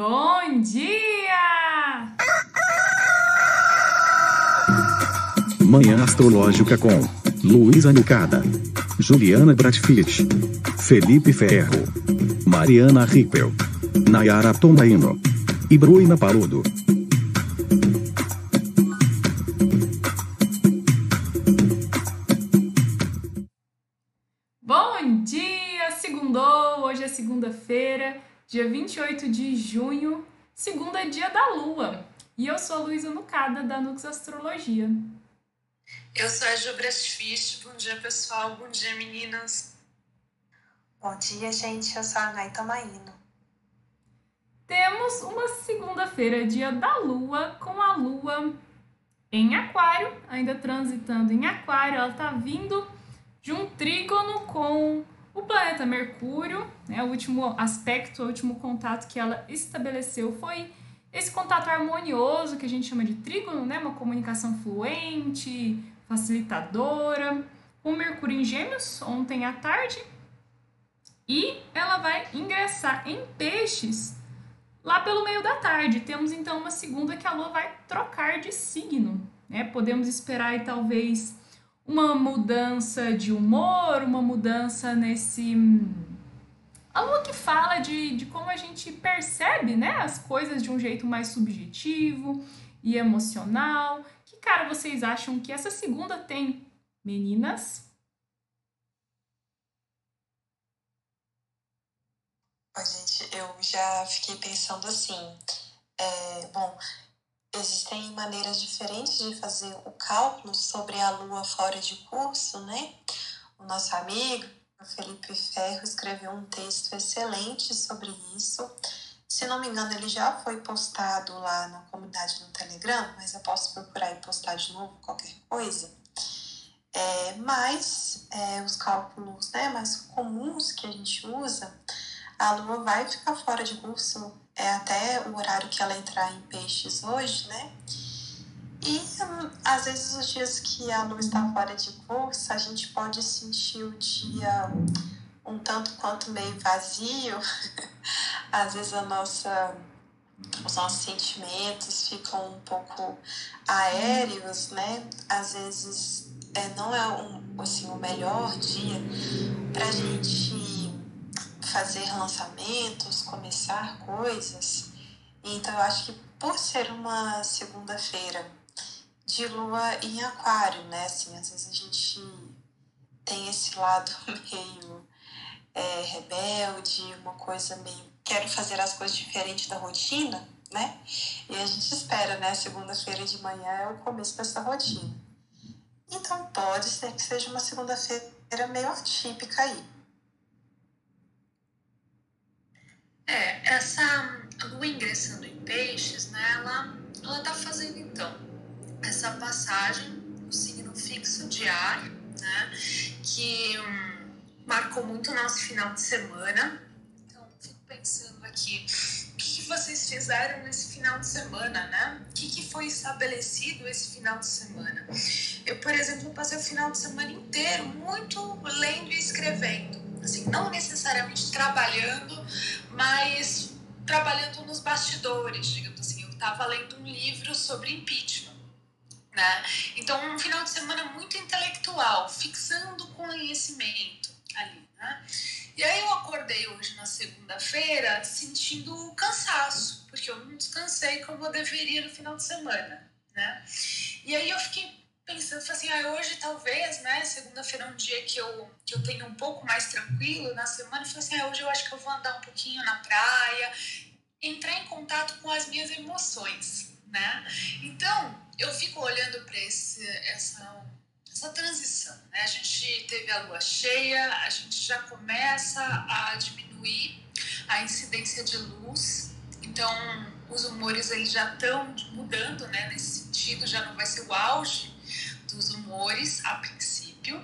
Bom dia! Manhã Astrológica com Luísa Nucada, Juliana Bradfield, Felipe Ferro, Mariana Rippel, Nayara Tombaino e Bruno Parudo. Bom dia! Segundou! Hoje é segunda-feira, dia 28 de junho, segundo é dia da Lua. E eu sou a Luísa Nucada, da Nux Astrologia. Eu sou a Júlia Breastfist. Bom dia, pessoal. Bom dia, meninas. Bom dia, gente. Eu sou a Anaí Tamayino. Temos uma segunda-feira, dia da Lua, com a Lua em Aquário, ainda transitando em Aquário. Ela está vindo de um trígono com o planeta Mercúrio, né? O último aspecto, o último contato que ela estabeleceu foi esse contato harmonioso que a gente chama de trígono, né? Uma comunicação fluente, facilitadora, com Mercúrio em Gêmeos ontem à tarde, e ela vai ingressar em Peixes lá pelo meio da tarde. Temos então uma segunda que a Lua vai trocar de signo, né? Podemos esperar aí talvez uma mudança de humor, uma mudança nesse... A Lua que fala de como a gente percebe, né, as coisas de um jeito mais subjetivo e emocional. Que cara vocês acham que essa segunda tem, meninas? Ó, gente, eu já fiquei pensando assim, bom, existem maneiras diferentes de fazer o cálculo sobre a Lua fora de curso, né? O nosso amigo Felipe Ferro escreveu um texto excelente sobre isso. Se não me engano, ele já foi postado lá na comunidade no Telegram, mas eu posso procurar e postar de novo qualquer coisa. Mas os cálculos, né, mais comuns que a gente usa, a Lua vai ficar fora de curso até o horário que ela entrar em Peixes hoje, né? E às vezes os dias que a Lua está fora de curso, a gente pode sentir o dia um tanto quanto meio vazio. Às vezes os nossos sentimentos ficam um pouco aéreos, né? Às vezes não é o melhor dia para a gente fazer lançamentos, começar coisas. Então eu acho que por ser uma segunda-feira de Lua em Aquário, né? Assim, às vezes a gente tem esse lado meio rebelde, uma coisa meio... Quero fazer as coisas diferentes da rotina, né? E a gente espera, né? Segunda-feira de manhã é o começo dessa rotina. Então pode ser que seja uma segunda-feira meio atípica aí. Essa Lua ingressando em Peixes, né? Ela tá fazendo, então, essa passagem, o signo fixo de ar, né, que marcou muito o nosso final de semana. Então, fico pensando aqui, o que vocês fizeram nesse final de semana, né? O que foi estabelecido esse final de semana? Eu, por exemplo, passei o final de semana inteiro muito lendo e escrevendo. Assim, não necessariamente trabalhando, mas trabalhando nos bastidores, digamos assim. Eu estava lendo um livro sobre impeachment. Né? Então, um final de semana muito intelectual, fixando conhecimento ali, né? E aí eu acordei hoje, na segunda-feira, sentindo cansaço, porque eu não descansei como eu deveria no final de semana, né? E aí eu fiquei pensando, assim, hoje talvez, né, segunda-feira é um dia que eu tenho um pouco mais tranquilo na semana. Eu falei assim, hoje eu acho que eu vou andar um pouquinho na praia, entrar em contato com as minhas emoções, né? Então, eu fico olhando para essa transição, né? A gente teve a lua cheia, a gente já começa a diminuir a incidência de luz, então os humores eles já estão mudando, né? Nesse sentido, já não vai ser o auge dos humores a princípio.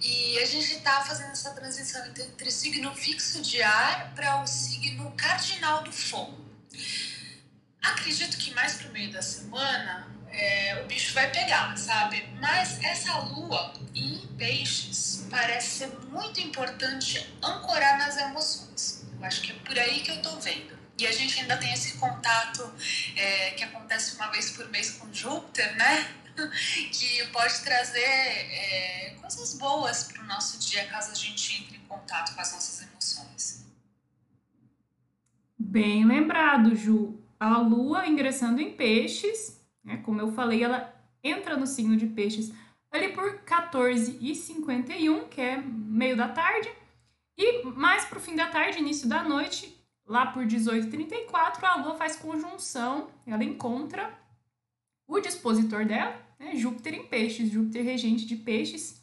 E a gente está fazendo essa transição entre o signo fixo de ar para o signo cardinal do fogo. Acredito que mais para o meio da semana o bicho vai pegar, sabe? Mas essa lua em Peixes parece ser muito importante ancorar nas emoções. Eu acho que é por aí que eu tô vendo, E a gente ainda tem esse contato que acontece uma vez por mês com Júpiter, né? Que pode trazer coisas boas para o nosso dia, caso a gente entre em contato com as nossas emoções. Bem lembrado, Ju. A Lua ingressando em Peixes, né? Como eu falei, ela entra no signo de Peixes ali por 14h51, que é meio da tarde, e mais para o fim da tarde, início da noite, lá por 18h34, a Lua faz conjunção, ela encontra o dispositor dela, né, Júpiter em Peixes, Júpiter regente de Peixes,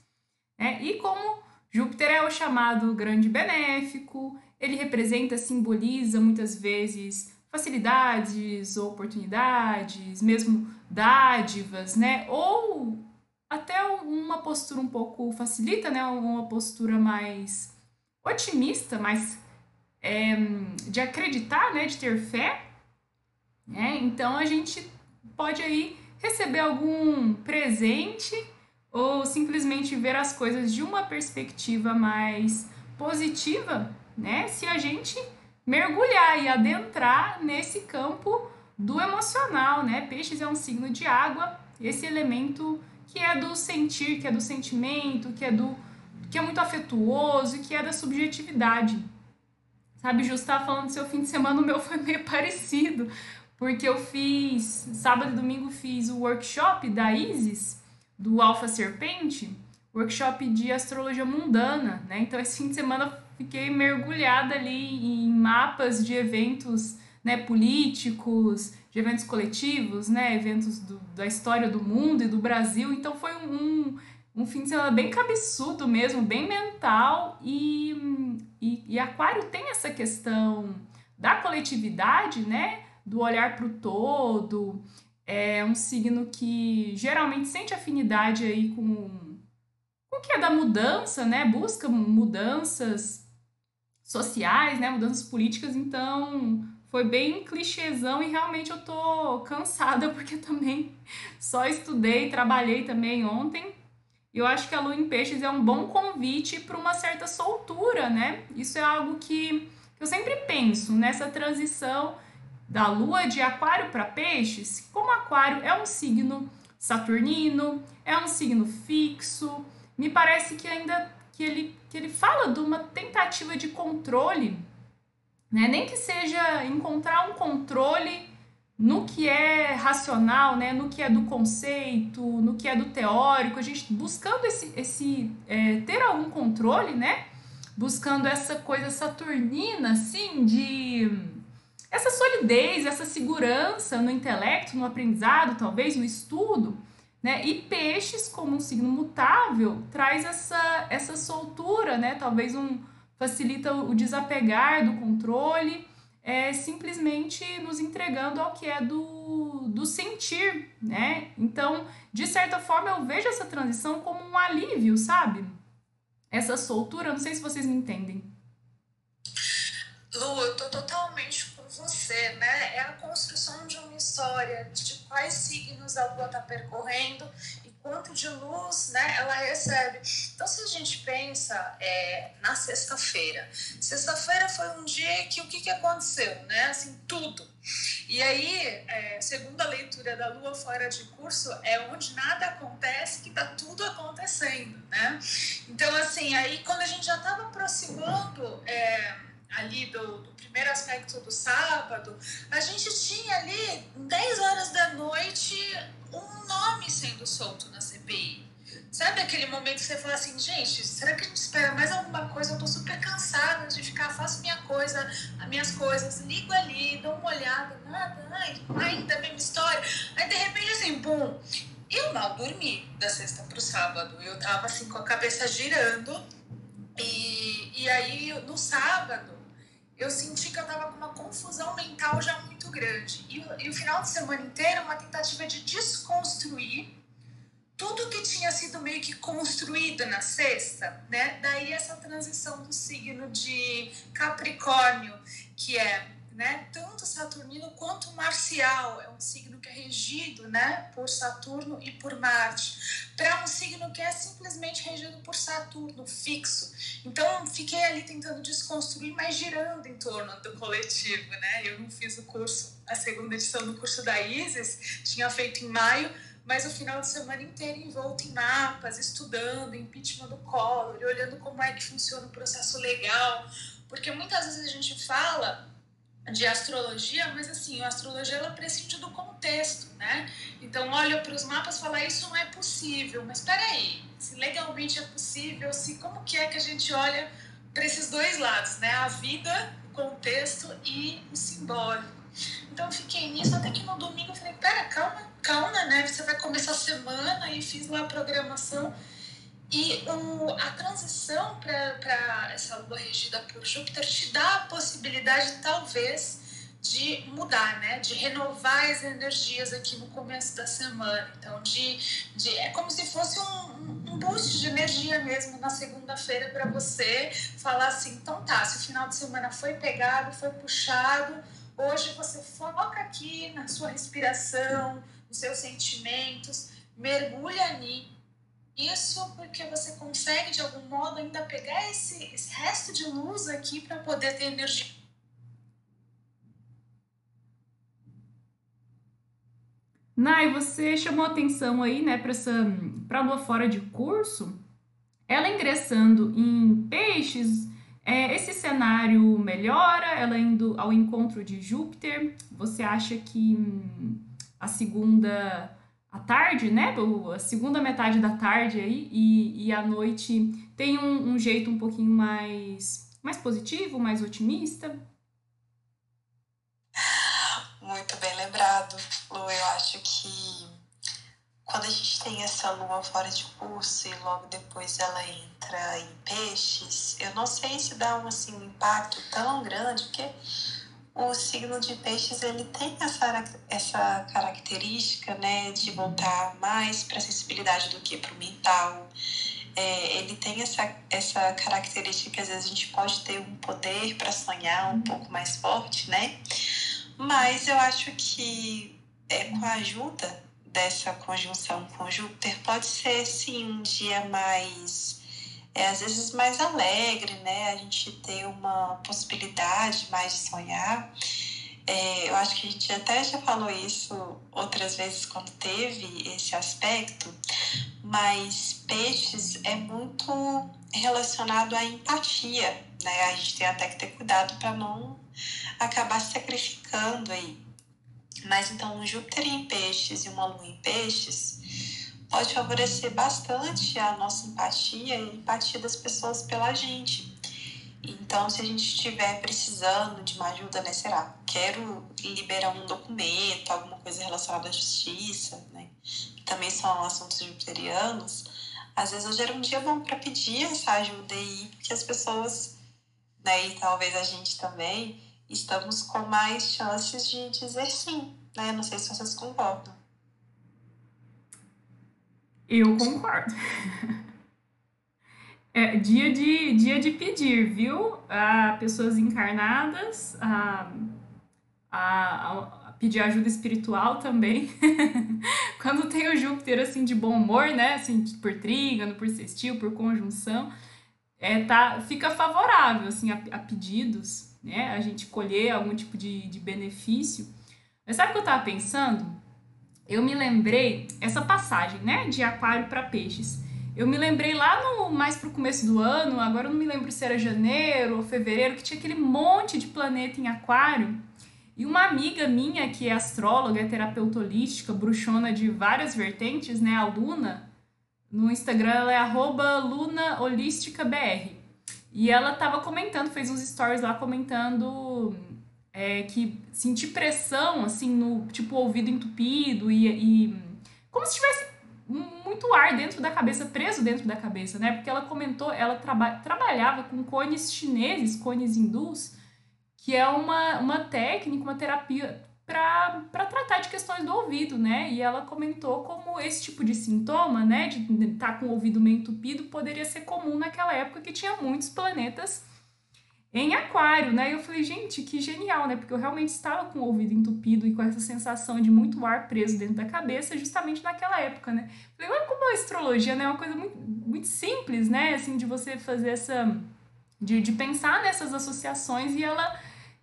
né, e como Júpiter é o chamado grande benéfico, ele representa, simboliza muitas vezes facilidades, oportunidades, mesmo dádivas, né, ou até uma postura um pouco facilita, né, uma postura mais otimista, mais de acreditar, né, de ter fé, né? Então a gente pode aí receber algum presente ou simplesmente ver as coisas de uma perspectiva mais positiva, né, se a gente mergulhar e adentrar nesse campo do emocional, né? Peixes é um signo de água, esse elemento que é do sentir, que é do sentimento, que é muito afetuoso e que é da subjetividade. Sabe, Ju, estava falando do seu fim de semana, o meu foi meio parecido, porque eu fiz, sábado e domingo, fiz o workshop da Isis, do Alfa Serpente, workshop de astrologia mundana, né? Então, esse fim de semana eu fiquei mergulhada ali em mapas de eventos, né, políticos, de eventos coletivos, né, eventos da história do mundo e do Brasil. Então, foi um fim de semana bem cabeçudo mesmo, bem mental e Aquário tem essa questão da coletividade, né? Do olhar para o todo. É um signo que geralmente sente afinidade aí com o que é da mudança, né? Busca mudanças sociais, né? Mudanças políticas. Então, foi bem clichêzão e realmente eu tô cansada porque também só estudei, trabalhei também ontem. Eu acho que a Lua em Peixes é um bom convite para uma certa soltura, né? Isso é algo que eu sempre penso nessa transição da Lua de Aquário para Peixes. Como Aquário é um signo saturnino, é um signo fixo, me parece que ainda que ele fala de uma tentativa de controle, né? Nem que seja encontrar um controle no que é racional, né? No que é do conceito, no que é do teórico, a gente buscando ter algum controle, né? Buscando essa coisa saturnina, assim, de essa solidez, essa segurança no intelecto, no aprendizado, talvez, no estudo, né? E Peixes, como um signo mutável, traz essa soltura, né? Talvez facilita o desapegar do controle, simplesmente nos entregando ao que é do sentir, né? Então, de certa forma, eu vejo essa transição como um alívio, sabe? Essa soltura, não sei se vocês me entendem. Lu, eu tô totalmente com você, né? É a construção de uma história, de quais signos a Lua tá percorrendo e quanto de luz, né, ela recebe. Então, se a gente pensa na sexta-feira. Sexta-feira foi um dia que o que aconteceu, né? Assim, tudo. E aí, segundo a leitura da Lua fora de curso, é onde nada acontece, que tá tudo acontecendo, né? Então, assim, aí quando a gente já tava aproximando ali do primeiro aspecto do sábado, a gente tinha ali 10 horas da noite um nome sendo solto na CPI. Sabe aquele momento que você fala assim, gente, será que a gente espera mais alguma coisa? Eu tô super cansada de ficar, faço minhas coisas, ligo ali, dou uma olhada, nada, ainda a mesma história. Aí de repente assim, bum, eu mal dormi da sexta pro sábado, eu tava assim com a cabeça girando e aí no sábado eu senti que eu estava com uma confusão mental já muito grande. E o final de semana inteiro, uma tentativa de desconstruir tudo que tinha sido meio que construído na sexta, né? Daí essa transição do signo de Capricórnio, que é né? Tanto saturnino quanto marcial, é um signo que é regido, né, por Saturno e por Marte, para um signo que é simplesmente regido por Saturno, fixo. Então, fiquei ali tentando desconstruir, mas girando em torno do coletivo, né? Eu não fiz o curso, a segunda edição do curso da Isis, tinha feito em maio, mas o final de semana inteiro envolto em mapas, estudando, impeachment do Collor, olhando como é que funciona o processo legal, porque muitas vezes a gente fala de astrologia, mas assim, a astrologia ela prescinde do contexto, né? Então olha para os mapas e fala, isso não é possível, mas peraí, se legalmente é possível, se como que é que a gente olha para esses dois lados, né? A vida, o contexto e o simbólico. Então fiquei nisso até que no domingo eu falei, pera, calma, né? Você vai começar a semana e fiz lá a programação. E a transição para essa lua regida por Júpiter te dá a possibilidade, talvez, de mudar, né? De renovar as energias aqui no começo da semana. Então, é como se fosse um boost de energia mesmo na segunda-feira para você falar assim, então tá, se o final de semana foi pegado, foi puxado, hoje você foca aqui na sua respiração, nos seus sentimentos, mergulha nisso. Isso porque você consegue, de algum modo, ainda pegar esse resto de luz aqui para poder ter energia. Nay, você chamou atenção aí, né, para a lua fora de curso, ela ingressando em peixes, esse cenário melhora, ela indo ao encontro de Júpiter, você acha que a segunda... A tarde, né? A segunda metade da tarde aí e a noite tem um jeito um pouquinho mais positivo, mais otimista. Muito bem lembrado, Lu. Eu acho que quando a gente tem essa lua fora de curso e logo depois ela entra em peixes, eu não sei se dá um impacto tão grande, porque... O signo de peixes, ele tem essa característica, né, de voltar mais para a sensibilidade do que para o mental. Ele tem essa característica que às vezes a gente pode ter um poder para sonhar um pouco mais forte, né? Mas eu acho que com a ajuda dessa conjunção com Júpiter, pode ser, sim, um dia mais... às vezes mais alegre, né? A gente ter uma possibilidade mais de sonhar. Eu acho que a gente até já falou isso outras vezes quando teve esse aspecto, mas peixes é muito relacionado à empatia, né? A gente tem até que ter cuidado para não acabar se sacrificando aí. Mas então um Júpiter em peixes e uma lua em peixes pode favorecer bastante a nossa empatia e a empatia das pessoas pela gente. Então, se a gente estiver precisando de uma ajuda, né, sei lá, quero liberar um documento, alguma coisa relacionada à justiça, né, que também são assuntos jupiterianos, às vezes hoje era um dia bom para pedir essa ajuda aí, porque as pessoas, né, e talvez a gente também, estamos com mais chances de dizer sim, né, não sei se vocês concordam. Eu concordo. Dia de pedir, viu? A pessoas encarnadas, a pedir ajuda espiritual também. Quando tem o Júpiter, assim, de bom humor, né? Assim, por trígono, por sextil, por conjunção, fica favorável, assim, a pedidos, né? A gente colher algum tipo de benefício. Mas sabe o que eu tava pensando? Eu me lembrei, essa passagem, né, de aquário para peixes, eu me lembrei lá mais pro começo do ano, agora eu não me lembro se era janeiro ou fevereiro, que tinha aquele monte de planeta em aquário, e uma amiga minha, que é astróloga, é terapeuta holística, bruxona de várias vertentes, né, a Luna, no Instagram ela é @lunaholisticabr, e ela tava comentando, fez uns stories lá comentando... que sentir pressão, assim, no tipo ouvido entupido e como se tivesse muito ar dentro da cabeça, preso dentro da cabeça, né? Porque ela comentou, ela trabalhava com cones chineses, cones hindus, que é uma técnica, uma terapia para tratar de questões do ouvido, né? E ela comentou como esse tipo de sintoma, né, de estar com o ouvido meio entupido, poderia ser comum naquela época que tinha muitos planetas em Aquário, né? E eu falei, gente, que genial, né? Porque eu realmente estava com o ouvido entupido e com essa sensação de muito ar preso dentro da cabeça, justamente naquela época, né? Falei, olha como a astrologia, né? É uma coisa muito, muito simples, né? Assim, de você fazer essa... de pensar nessas associações e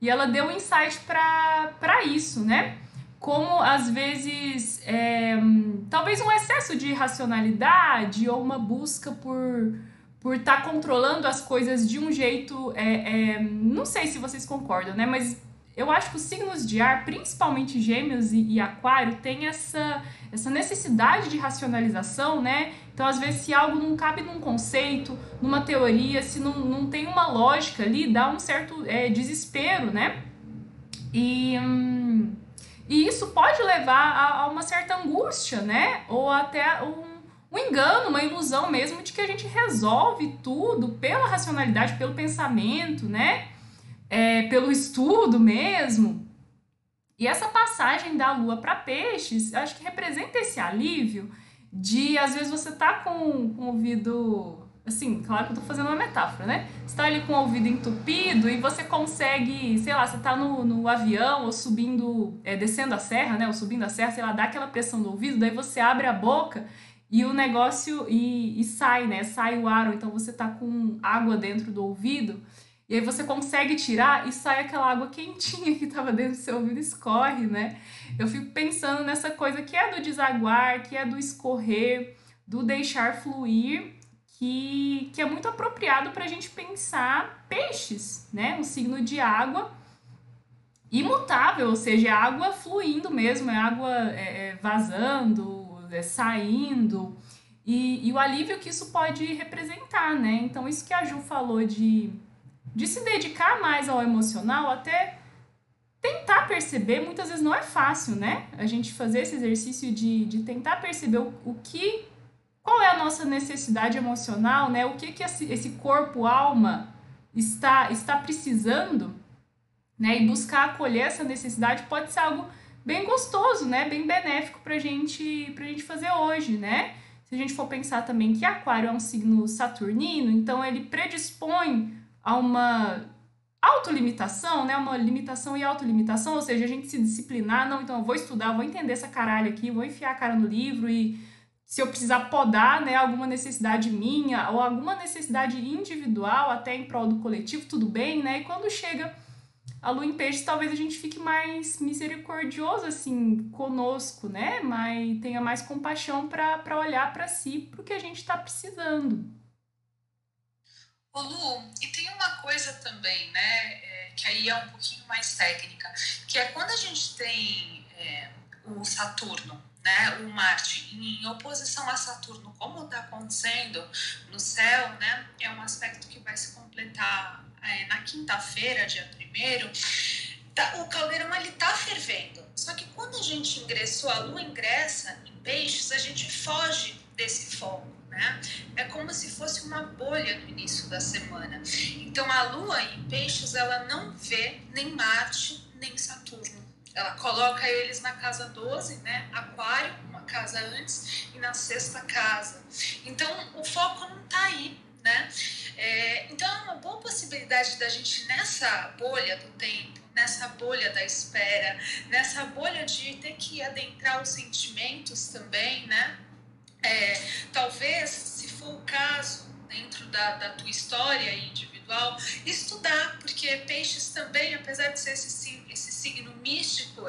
ela deu um insight para isso, né? Como, às vezes, talvez um excesso de irracionalidade ou uma busca por estar controlando as coisas de um jeito... não sei se vocês concordam, né? Mas eu acho que os signos de ar, principalmente Gêmeos e Aquário, tem essa necessidade de racionalização, né? Então, às vezes, se algo não cabe num conceito, numa teoria, se não tem uma lógica ali, dá um certo desespero, né? E isso pode levar a uma certa angústia, né? Ou até um engano, uma ilusão mesmo de que a gente resolve tudo pela racionalidade, pelo pensamento, né? Pelo estudo mesmo. E essa passagem da Lua para Peixes, eu acho que representa esse alívio de, às vezes, você tá com o ouvido... Assim, claro que eu tô fazendo uma metáfora, né? Você tá ali com o ouvido entupido e você consegue, sei lá, você tá no avião ou subindo, descendo a serra, né? Ou subindo a serra, sei lá, dá aquela pressão do ouvido, daí você abre a boca e o negócio e sai, né? Sai o ar, ou então você tá com água dentro do ouvido e aí você consegue tirar e sai aquela água quentinha que tava dentro do seu ouvido, escorre, né? Eu fico pensando nessa coisa que é do desaguar, que é do escorrer, do deixar fluir... Que é muito apropriado para a gente pensar peixes, né? Um signo de água imutável, ou seja, é água fluindo mesmo, é água vazando, saindo, e o alívio que isso pode representar, né? Então, isso que a Ju falou de se dedicar mais ao emocional, até tentar perceber, muitas vezes não é fácil, né? A gente fazer esse exercício de tentar perceber qual é a nossa necessidade emocional, né? O que esse corpo, alma, está precisando, né? E buscar acolher essa necessidade pode ser algo bem gostoso, né? Bem benéfico pra gente fazer hoje, né? Se a gente for pensar também que Aquário é um signo saturnino, então ele predispõe a uma autolimitação, né? Uma limitação e autolimitação, ou seja, a gente se disciplinar, não, então eu vou estudar, vou entender essa caralho aqui, vou enfiar a cara no livro e... Se eu precisar podar, né, alguma necessidade minha ou alguma necessidade individual até em prol do coletivo, tudo bem, né? E quando chega a Lua em Peixes, talvez a gente fique mais misericordioso, assim, conosco, né? Mas tenha mais compaixão para olhar para si, para o que a gente está precisando. Ô Lu, e tem uma coisa também, né, que aí é um pouquinho mais técnica, que é quando a gente tem o Saturno, né, o Marte em oposição a Saturno, como está acontecendo no céu, né, é um aspecto que vai se completar na quinta-feira, dia 1º, o caldeirão está fervendo. Só que quando a gente ingressou, a Lua ingressa em Peixes, a gente foge desse fogo. Né? É como se fosse uma bolha no início da semana. Então, a Lua em Peixes, ela não vê nem Marte, nem Saturno. Ela coloca eles na casa 12, né? Aquário, uma casa antes, e na sexta casa. Então, o foco não está aí, né? Então, é uma boa possibilidade da gente, nessa bolha do tempo, nessa bolha da espera, nessa bolha de ter que adentrar os sentimentos também, né? Talvez, se for o caso, dentro da tua história individual, estudar, porque Peixes também, apesar de ser esse signo místico,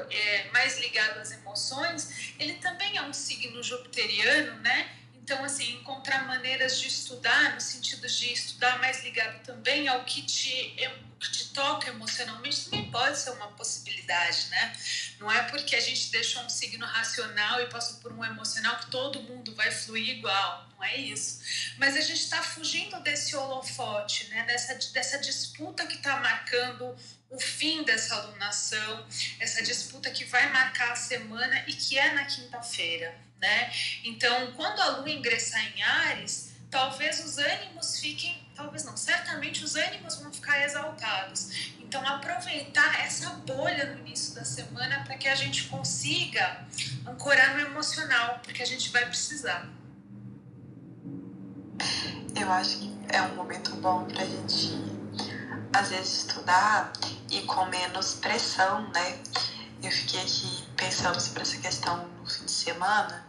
mais ligado às emoções, ele também é um signo jupiteriano, né? Então, assim, encontrar maneiras de estudar, no sentido de estudar mais ligado também ao que te toca emocionalmente, também pode ser uma possibilidade, né? Não é porque a gente deixou um signo racional e passou por um emocional que todo mundo vai fluir igual, não é isso. Mas a gente está fugindo desse holofote, né? Dessa disputa que está marcando o fim dessa alunação, essa disputa que vai marcar a semana e que é na quinta-feira. Né? Então, quando a Lua ingressar em Áries, talvez os ânimos fiquem, talvez não, certamente os ânimos vão ficar exaltados. Então, aproveitar essa bolha no início da semana para que a gente consiga ancorar no emocional, porque a gente vai precisar. Eu acho que é um momento bom para a gente às vezes estudar e com menos pressão, né? Eu fiquei aqui pensando sobre essa questão no fim de semana,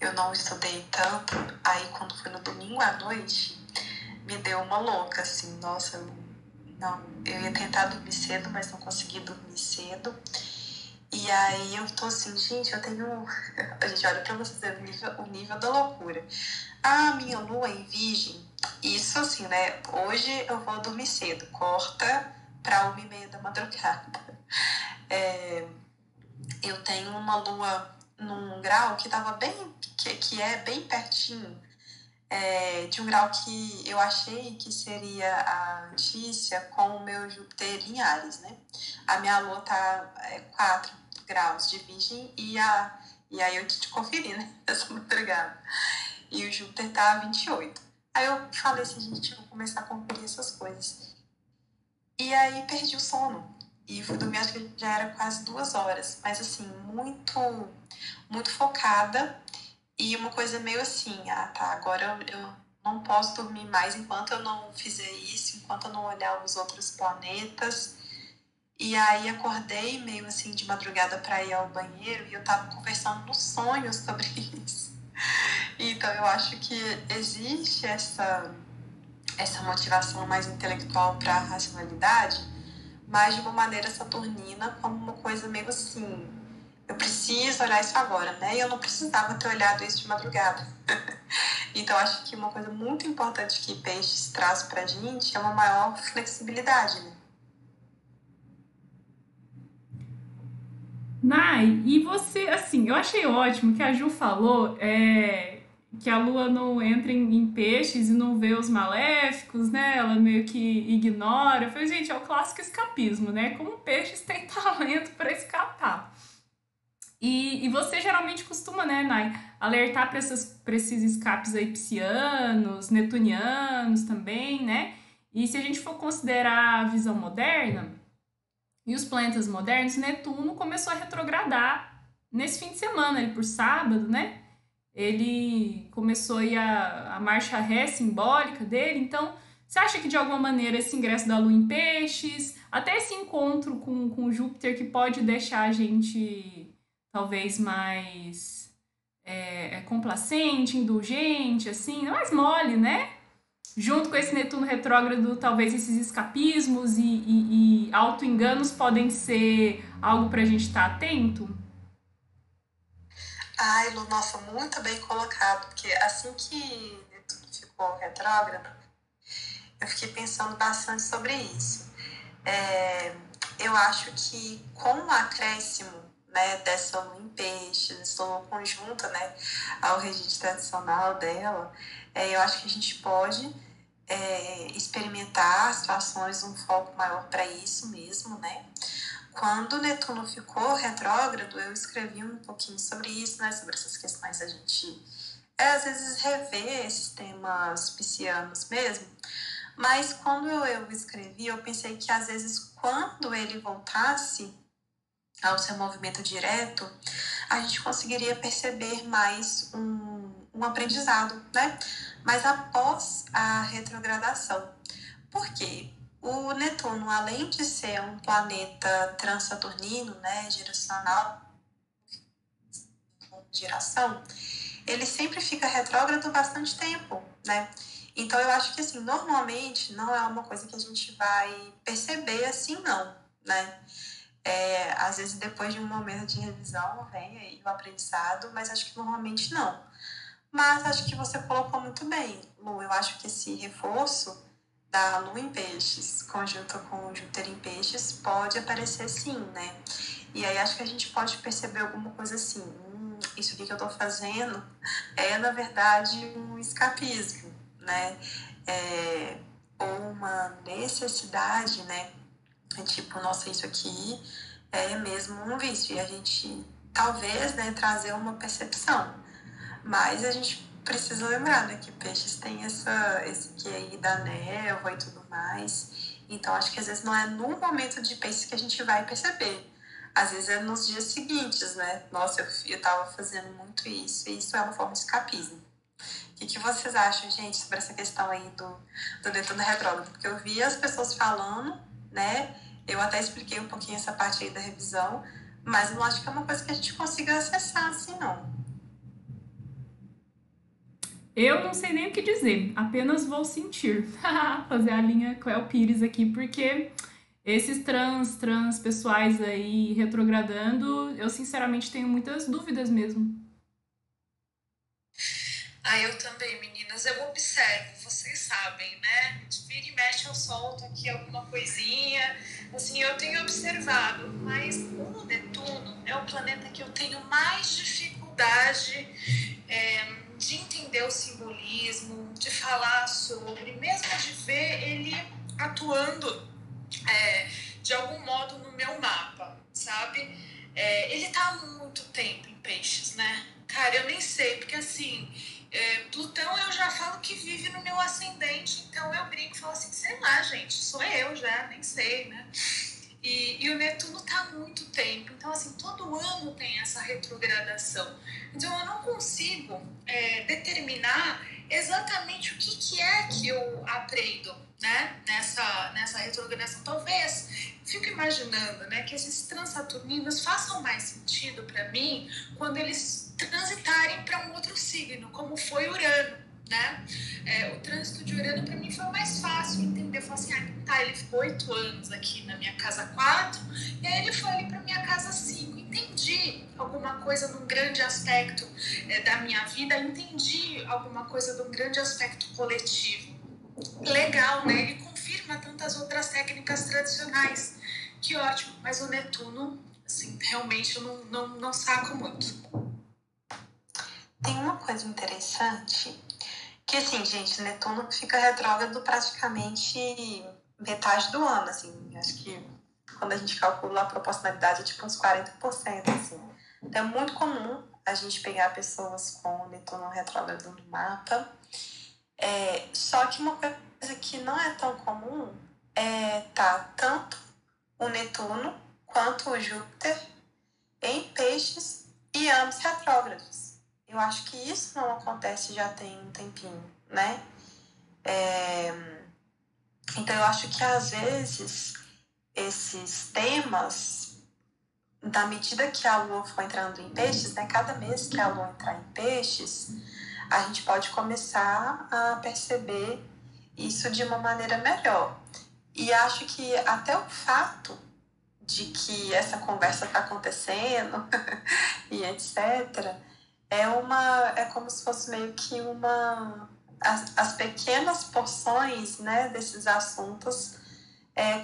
eu não estudei tanto, aí quando foi no domingo à noite, me deu uma louca, assim, nossa, eu ia tentar dormir cedo, mas não consegui dormir cedo, e aí eu tô assim, gente, eu tenho, a gente olha pra vocês, o nível da loucura, minha lua em virgem, isso assim, né, hoje eu vou dormir cedo, corta pra 1h30 da madrugada, eu tenho uma lua num grau que tava bem, que é bem pertinho de um grau que eu achei que seria a Antícia com o meu Júpiter em Áries, né? A minha lua tá 4 graus de virgem e aí eu te conferi, né? Essa madrugada. E o Júpiter tá a 28. Aí eu falei assim, gente, eu vou começar a conferir essas coisas. E aí perdi o sono. E fui dormir, acho que já era quase 2 horas. Mas, assim, muito focada. E uma coisa meio assim, agora eu não posso dormir mais enquanto eu não fizer isso, enquanto eu não olhar os outros planetas. E aí acordei meio assim de madrugada para ir ao banheiro e eu tava conversando nos sonhos sobre isso. Então, eu acho que existe essa motivação mais intelectual para a racionalidade, mas de uma maneira saturnina, como uma coisa meio assim, eu preciso olhar isso agora, né? E eu não precisava ter olhado isso de madrugada. Então, acho que uma coisa muito importante que Peixes traz pra gente é uma maior flexibilidade, né? Nay, e você, assim, eu achei ótimo que a Ju falou que a Lua não entra em Peixes e não vê os maléficos, né? Ela meio que ignora. Eu falei, gente, é o clássico escapismo, né? Como Peixes tem talento para escapar. E você geralmente costuma, né, Nay, alertar para esses escapes aí piscianos, netunianos também, né? E se a gente for considerar a visão moderna e os planetas modernos, Netuno começou a retrogradar nesse fim de semana, ele por sábado, né? Ele começou aí a marcha ré simbólica dele, então você acha que de alguma maneira esse ingresso da Lua em Peixes, até esse encontro com Júpiter que pode deixar a gente talvez mais complacente, indulgente, assim, mais mole, né? Junto com esse Netuno retrógrado, talvez esses escapismos e auto-enganos podem ser algo para a gente estar atento? Ai, Lu, nossa, muito bem colocado, porque assim que Netuno ficou retrógrado, eu fiquei pensando bastante sobre isso. Eu acho que com o acréscimo, né, dessa Lua em Peixes, dessa Lua conjunta, né, ao regente tradicional dela, eu acho que a gente pode experimentar situações, um foco maior para isso mesmo, né? Quando Netuno ficou retrógrado, eu escrevi um pouquinho sobre isso, né? Sobre essas questões da gente, às vezes, rever esses temas piscianos mesmo. Mas quando eu escrevi, eu pensei que, às vezes, quando ele voltasse ao seu movimento direto, a gente conseguiria perceber mais um aprendizado, né? Mas após a retrogradação. Por quê? O Netuno, além de ser um planeta transaturnino, né, geracional, geração, ele sempre fica retrógrado bastante tempo, né? Então, eu acho que, assim, normalmente não é uma coisa que a gente vai perceber assim, não, né? Às vezes, depois de um momento de revisão, vem aí o aprendizado, mas acho que normalmente não. Mas acho que você colocou muito bem, Lu. Eu acho que esse reforço da Lua em Peixes, conjunto com o Júpiter em Peixes, pode aparecer sim, né? E aí acho que a gente pode perceber alguma coisa assim, isso aqui que eu tô fazendo na verdade, um escapismo, né? Ou uma necessidade, né? Tipo, nossa, isso aqui é mesmo um vício. E a gente, talvez, né, trazer uma percepção. Mas a gente precisa lembrar, né, que Peixes tem esse que aí da névoa e tudo mais. Então, acho que às vezes não é no momento de Peixes que a gente vai perceber. Às vezes é nos dias seguintes, né? Nossa, eu tava fazendo muito isso. E isso é uma forma de escapismo. O que vocês acham, gente, sobre essa questão aí do Netuno retrógrado? Porque eu vi as pessoas falando, né? Eu até expliquei um pouquinho essa parte aí da revisão, mas não acho que é uma coisa que a gente consiga acessar assim, não. Eu não sei nem o que dizer, apenas vou sentir. Fazer a linha Cléo Pires aqui, porque esses trans pessoais aí retrogradando, eu sinceramente tenho muitas dúvidas mesmo. Ah, eu também, meninas. Eu observo, vocês sabem, né? Vira e mexe, eu solto aqui alguma coisinha. Assim, eu tenho observado, mas o Netuno é o planeta que eu tenho mais dificuldade de entender o simbolismo, de falar sobre, mesmo de ver ele atuando de algum modo no meu mapa, sabe? Ele tá há muito tempo em Peixes, né? Cara, eu nem sei, porque assim... Plutão eu já falo que vive no meu ascendente, então eu brinco e falo assim, sei lá, gente, sou eu já, nem sei, né? E o Netuno tá há muito tempo, então assim, todo ano tem essa retrogradação, então eu não consigo determinar exatamente o que é que eu aprendo, né, nessa retrogradação. Talvez, fico imaginando, né, que esses transaturninos façam mais sentido para mim quando eles transitarem para um outro signo, como foi Urano, né? O trânsito de Urano para mim foi o mais fácil entender. Eu falei assim, ele ficou 8 anos aqui na minha casa 4, e aí ele foi ali para minha casa 5. Entendi alguma coisa num grande aspecto da minha vida, entendi alguma coisa de um grande aspecto coletivo. Legal, né? Ele confirma tantas outras técnicas tradicionais. Que ótimo, mas o Netuno, assim, realmente eu não saco muito. Tem uma coisa interessante, que assim, gente, Netuno fica retrógrado praticamente metade do ano, assim, acho que quando a gente calcula a proporcionalidade é tipo uns 40%, assim. Então é muito comum a gente pegar pessoas com Netuno retrógrado no mapa, só que uma coisa que não é tão comum é tá tanto o Netuno quanto o Júpiter em Peixes e ambos retrógrados. Eu acho que isso não acontece já tem um tempinho, né? Então, eu acho que, às vezes, esses temas, na medida que a Lua for entrando em Peixes, né? Cada mês que a Lua entrar em Peixes, a gente pode começar a perceber isso de uma maneira melhor. E acho que até o fato de que essa conversa está acontecendo e etc., é como se fosse meio que as pequenas porções, né, desses assuntos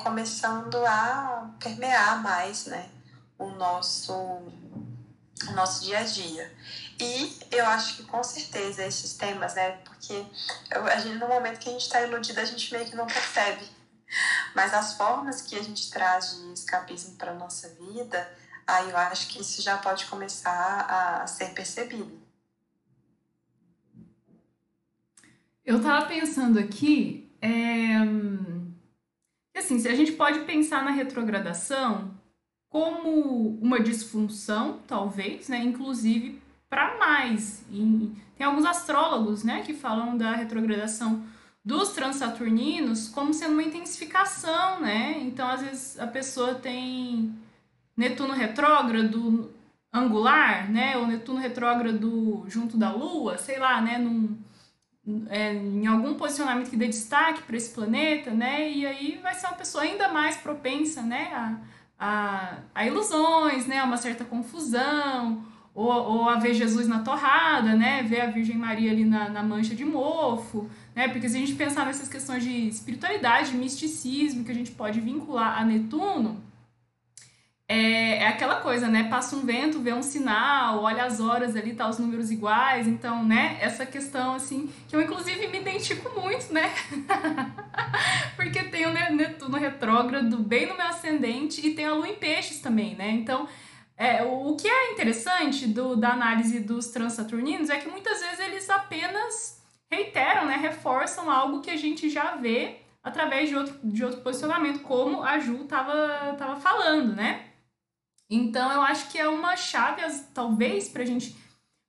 começando a permear mais, né, o nosso dia a dia. E eu acho que com certeza esses temas, né, porque a gente, no momento que a gente está iludida, a gente meio que não percebe, mas as formas que a gente traz de escapismo para a nossa vida, aí eu acho que isso já pode começar a ser percebido. Eu tava pensando aqui, assim, se a gente pode pensar na retrogradação como uma disfunção, talvez, né? Inclusive para mais. E tem alguns astrólogos, né, que falam da retrogradação dos transaturninos como sendo uma intensificação, né? Então, às vezes, a pessoa tem Netuno retrógrado angular, né, ou Netuno retrógrado junto da Lua, sei lá, né, em algum posicionamento que dê destaque para esse planeta, né, e aí vai ser uma pessoa ainda mais propensa, né, a ilusões, né, a uma certa confusão, ou a ver Jesus na torrada, né, ver a Virgem Maria ali na mancha de mofo, né, porque se a gente pensar nessas questões de espiritualidade, de misticismo, que a gente pode vincular a Netuno, é aquela coisa, né? Passa um vento, vê um sinal, olha as horas ali, tá os números iguais. Então, né? Essa questão, assim, que eu, inclusive, me identifico muito, né? Porque tem o Netuno retrógrado bem no meu ascendente e tem a Lua em Peixes também, né? Então, o que é interessante da análise dos transaturninos é que muitas vezes eles apenas reiteram, né? Reforçam algo que a gente já vê através de outro posicionamento, como a Ju tava falando, né? Então, eu acho que é uma chave, talvez, para a gente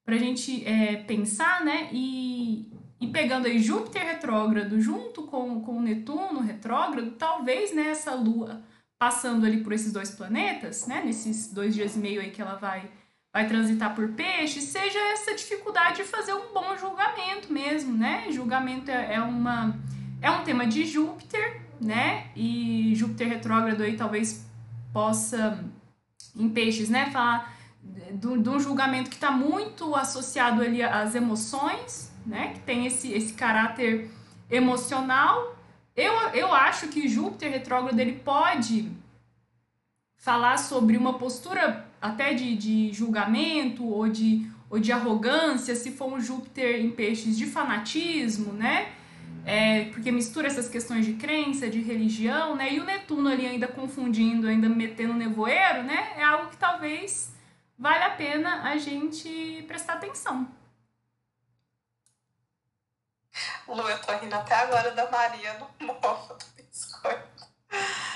para a gente pensar, né? E pegando aí Júpiter retrógrado junto com Netuno retrógrado, talvez, né, essa Lua passando ali por esses dois planetas, né, nesses 2 dias e meio aí que ela vai transitar por peixe, seja essa dificuldade de fazer um bom julgamento mesmo, né? Julgamento é um tema de Júpiter, né? E Júpiter retrógrado aí talvez possa, em peixes, né, falar de um julgamento que está muito associado ali às emoções, né? Que tem esse caráter emocional. Eu acho que Júpiter retrógrado ele pode falar sobre uma postura até de julgamento ou de arrogância, se for um Júpiter em peixes de fanatismo, né? Porque mistura essas questões de crença, de religião, né? E o Netuno ali ainda confundindo, ainda metendo nevoeiro, né? É algo que talvez valha a pena a gente prestar atenção. Lu, eu tô rindo até agora da Maria no morro do biscoito.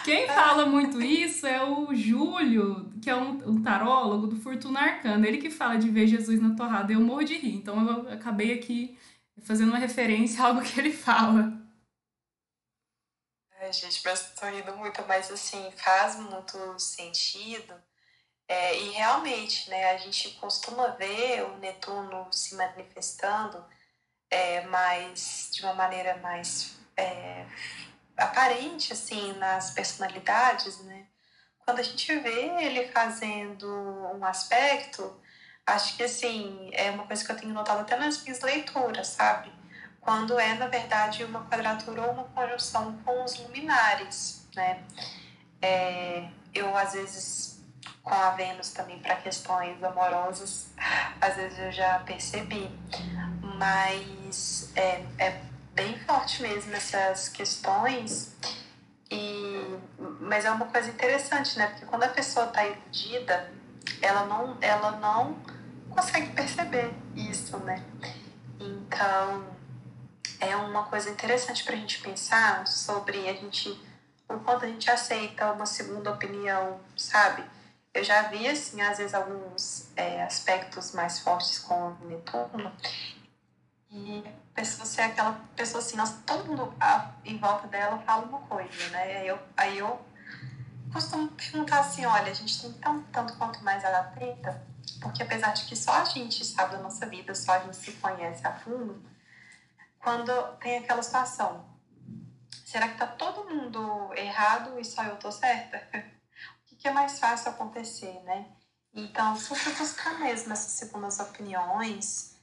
Quem fala muito isso é o Júlio, que é um tarólogo do Fortuna Arcana. Ele que fala de ver Jesus na torrada e eu morro de rir. Então eu acabei aqui fazendo uma referência a algo que ele fala. Ai, gente, mas tô rindo muito, mas assim, faz muito sentido. E realmente, né, a gente costuma ver o Netuno se manifestando mais, de uma maneira mais aparente, assim, nas personalidades, né? Quando a gente vê ele fazendo um aspecto, acho que, assim, é uma coisa que eu tenho notado até nas minhas leituras, sabe? Quando na verdade, uma quadratura ou uma conjunção com os luminares, né? Eu, às vezes, com a Vênus também para questões amorosas, às vezes eu já percebi. Mas é bem forte mesmo essas questões, mas é uma coisa interessante, né? Porque quando a pessoa está iludida, ela não consegue perceber isso, né? Então, é uma coisa interessante para a gente pensar sobre o quanto a gente aceita uma segunda opinião, sabe? Eu já vi, assim, às vezes alguns aspectos mais fortes com o Netuno, e você é aquela pessoa assim, nossa, todo mundo em volta dela fala uma coisa, né? Aí eu costumo perguntar assim, olha, a gente tem tanto quanto mais ela atenta, porque apesar de que só a gente sabe da nossa vida, só a gente se conhece a fundo, quando tem aquela situação, será que tá todo mundo errado e só eu tô certa? O que é mais fácil acontecer, né? Então, se você buscar mesmo essas segundas opiniões,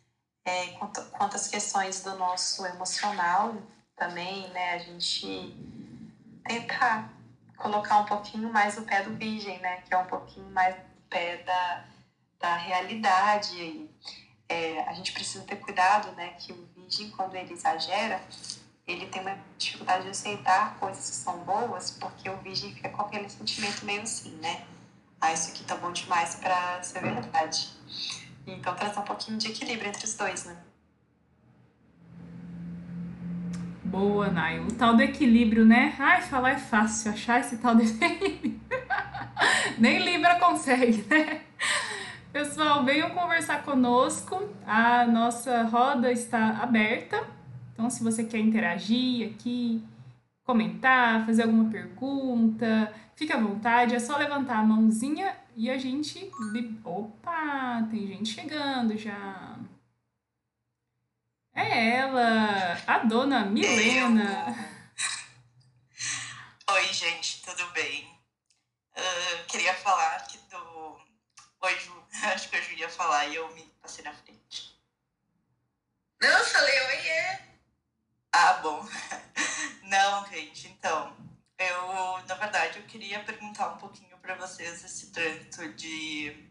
quanto às questões do nosso emocional também, né? A gente tentar colocar um pouquinho mais o pé do virgem, né? Que é um pouquinho mais o pé da realidade. E, a gente precisa ter cuidado, né? Que o virgem, quando ele exagera, ele tem uma dificuldade de aceitar coisas que são boas, porque o virgem fica com aquele sentimento meio assim, né? Ah, isso aqui tá bom demais pra ser verdade. Então, trazer um pouquinho de equilíbrio entre os dois, né? Boa, Nay. O tal do equilíbrio, né? Ai, falar é fácil, achar esse tal do equilíbrio. Nem Libra consegue, né? Pessoal, venham conversar conosco. A nossa roda está aberta. Então, se você quer interagir aqui, comentar, fazer alguma pergunta, fique à vontade. É só levantar a mãozinha e a gente... Opa, tem gente chegando já. É ela, a dona Milena. Oi, gente, tudo bem? Queria falar aqui do... Oi, Ju. Acho que a Ju ia falar e eu me passei na frente. Não, falei oiê. Ah, bom. Não, gente, então, na verdade, eu queria perguntar um pouquinho para vocês esse trânsito de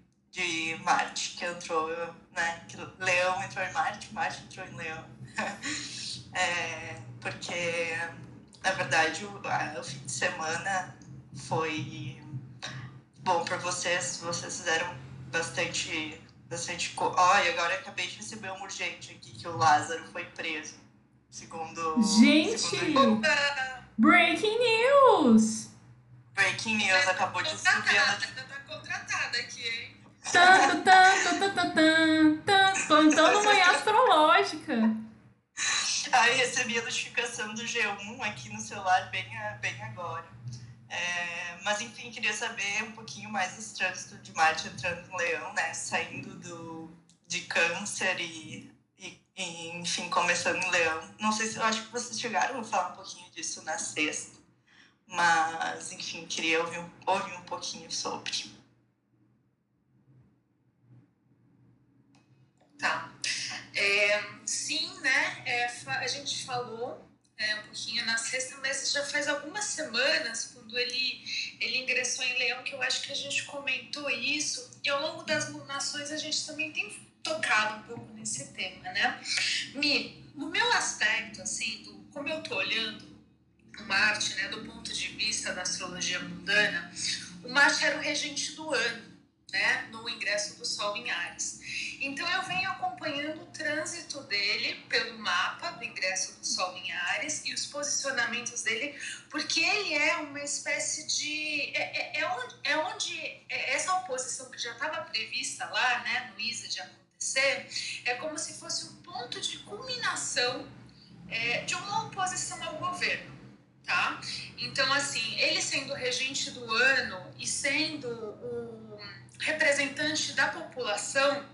Marte, que entrou, né, que Leão entrou em Marte, Marte entrou em Leão, porque, na verdade, o fim de semana foi bom para vocês, vocês fizeram bastante coisa. Olha, agora eu acabei de receber um urgente aqui, que o Lázaro foi preso. Gente, breaking news! Breaking news, acabou de subir. Ela tá contratada aqui, hein? plantando manhã astrológica. Aí recebi a notificação do G1 aqui no celular bem agora. Mas enfim, queria saber um pouquinho mais desse trânsito de Marte entrando no Leão, né? Saindo de Câncer e enfim, começando no Leão. Não sei se eu acho que vocês chegaram a falar um pouquinho disso na sexta, mas enfim, queria ouvir um pouquinho sobre. Tá. Sim, né? A gente falou um pouquinho na sexta, mas já faz algumas semanas, quando ele ingressou em Leão, que eu acho que a gente comentou isso, e ao longo das lunações a gente também tem tocado um pouco nesse tema, né? No meu aspecto, assim, como eu tô olhando o Marte, né, do ponto de vista da astrologia mundana, o Marte era o regente do ano, né, no ingresso do Sol em Áries. Então eu venho acompanhando o trânsito dele pelo mapa do ingresso do Sol em Áries e os posicionamentos dele, porque ele é uma espécie de... essa oposição que já estava prevista lá, né, no Isa, de acontecer, é como se fosse um ponto de culminação de uma oposição ao governo. Tá? Então, assim, ele sendo o regente do ano e sendo o representante da população,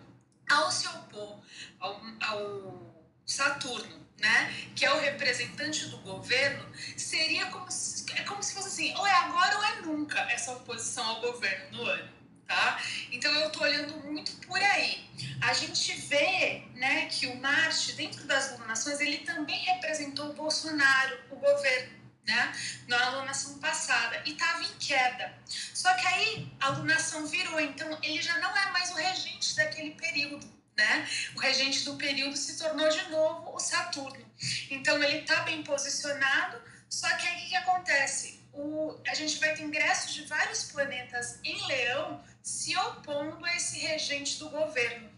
ao se opor ao Saturno, né, que é o representante do governo, seria como se fosse assim, ou é agora ou é nunca essa oposição ao governo no ano, tá? Então eu tô olhando muito por aí. A gente vê, né, que o Marte, dentro das lunações, ele também representou o Bolsonaro, o governo, né, na alunação passada, e estava em queda. Só que aí a alunação virou, então ele já não é mais o regente daquele período, né? O regente do período se tornou de novo o Saturno. Então ele está bem posicionado, só que aí o que acontece? A gente vai ter ingresso de vários planetas em Leão se opondo a esse regente do governo.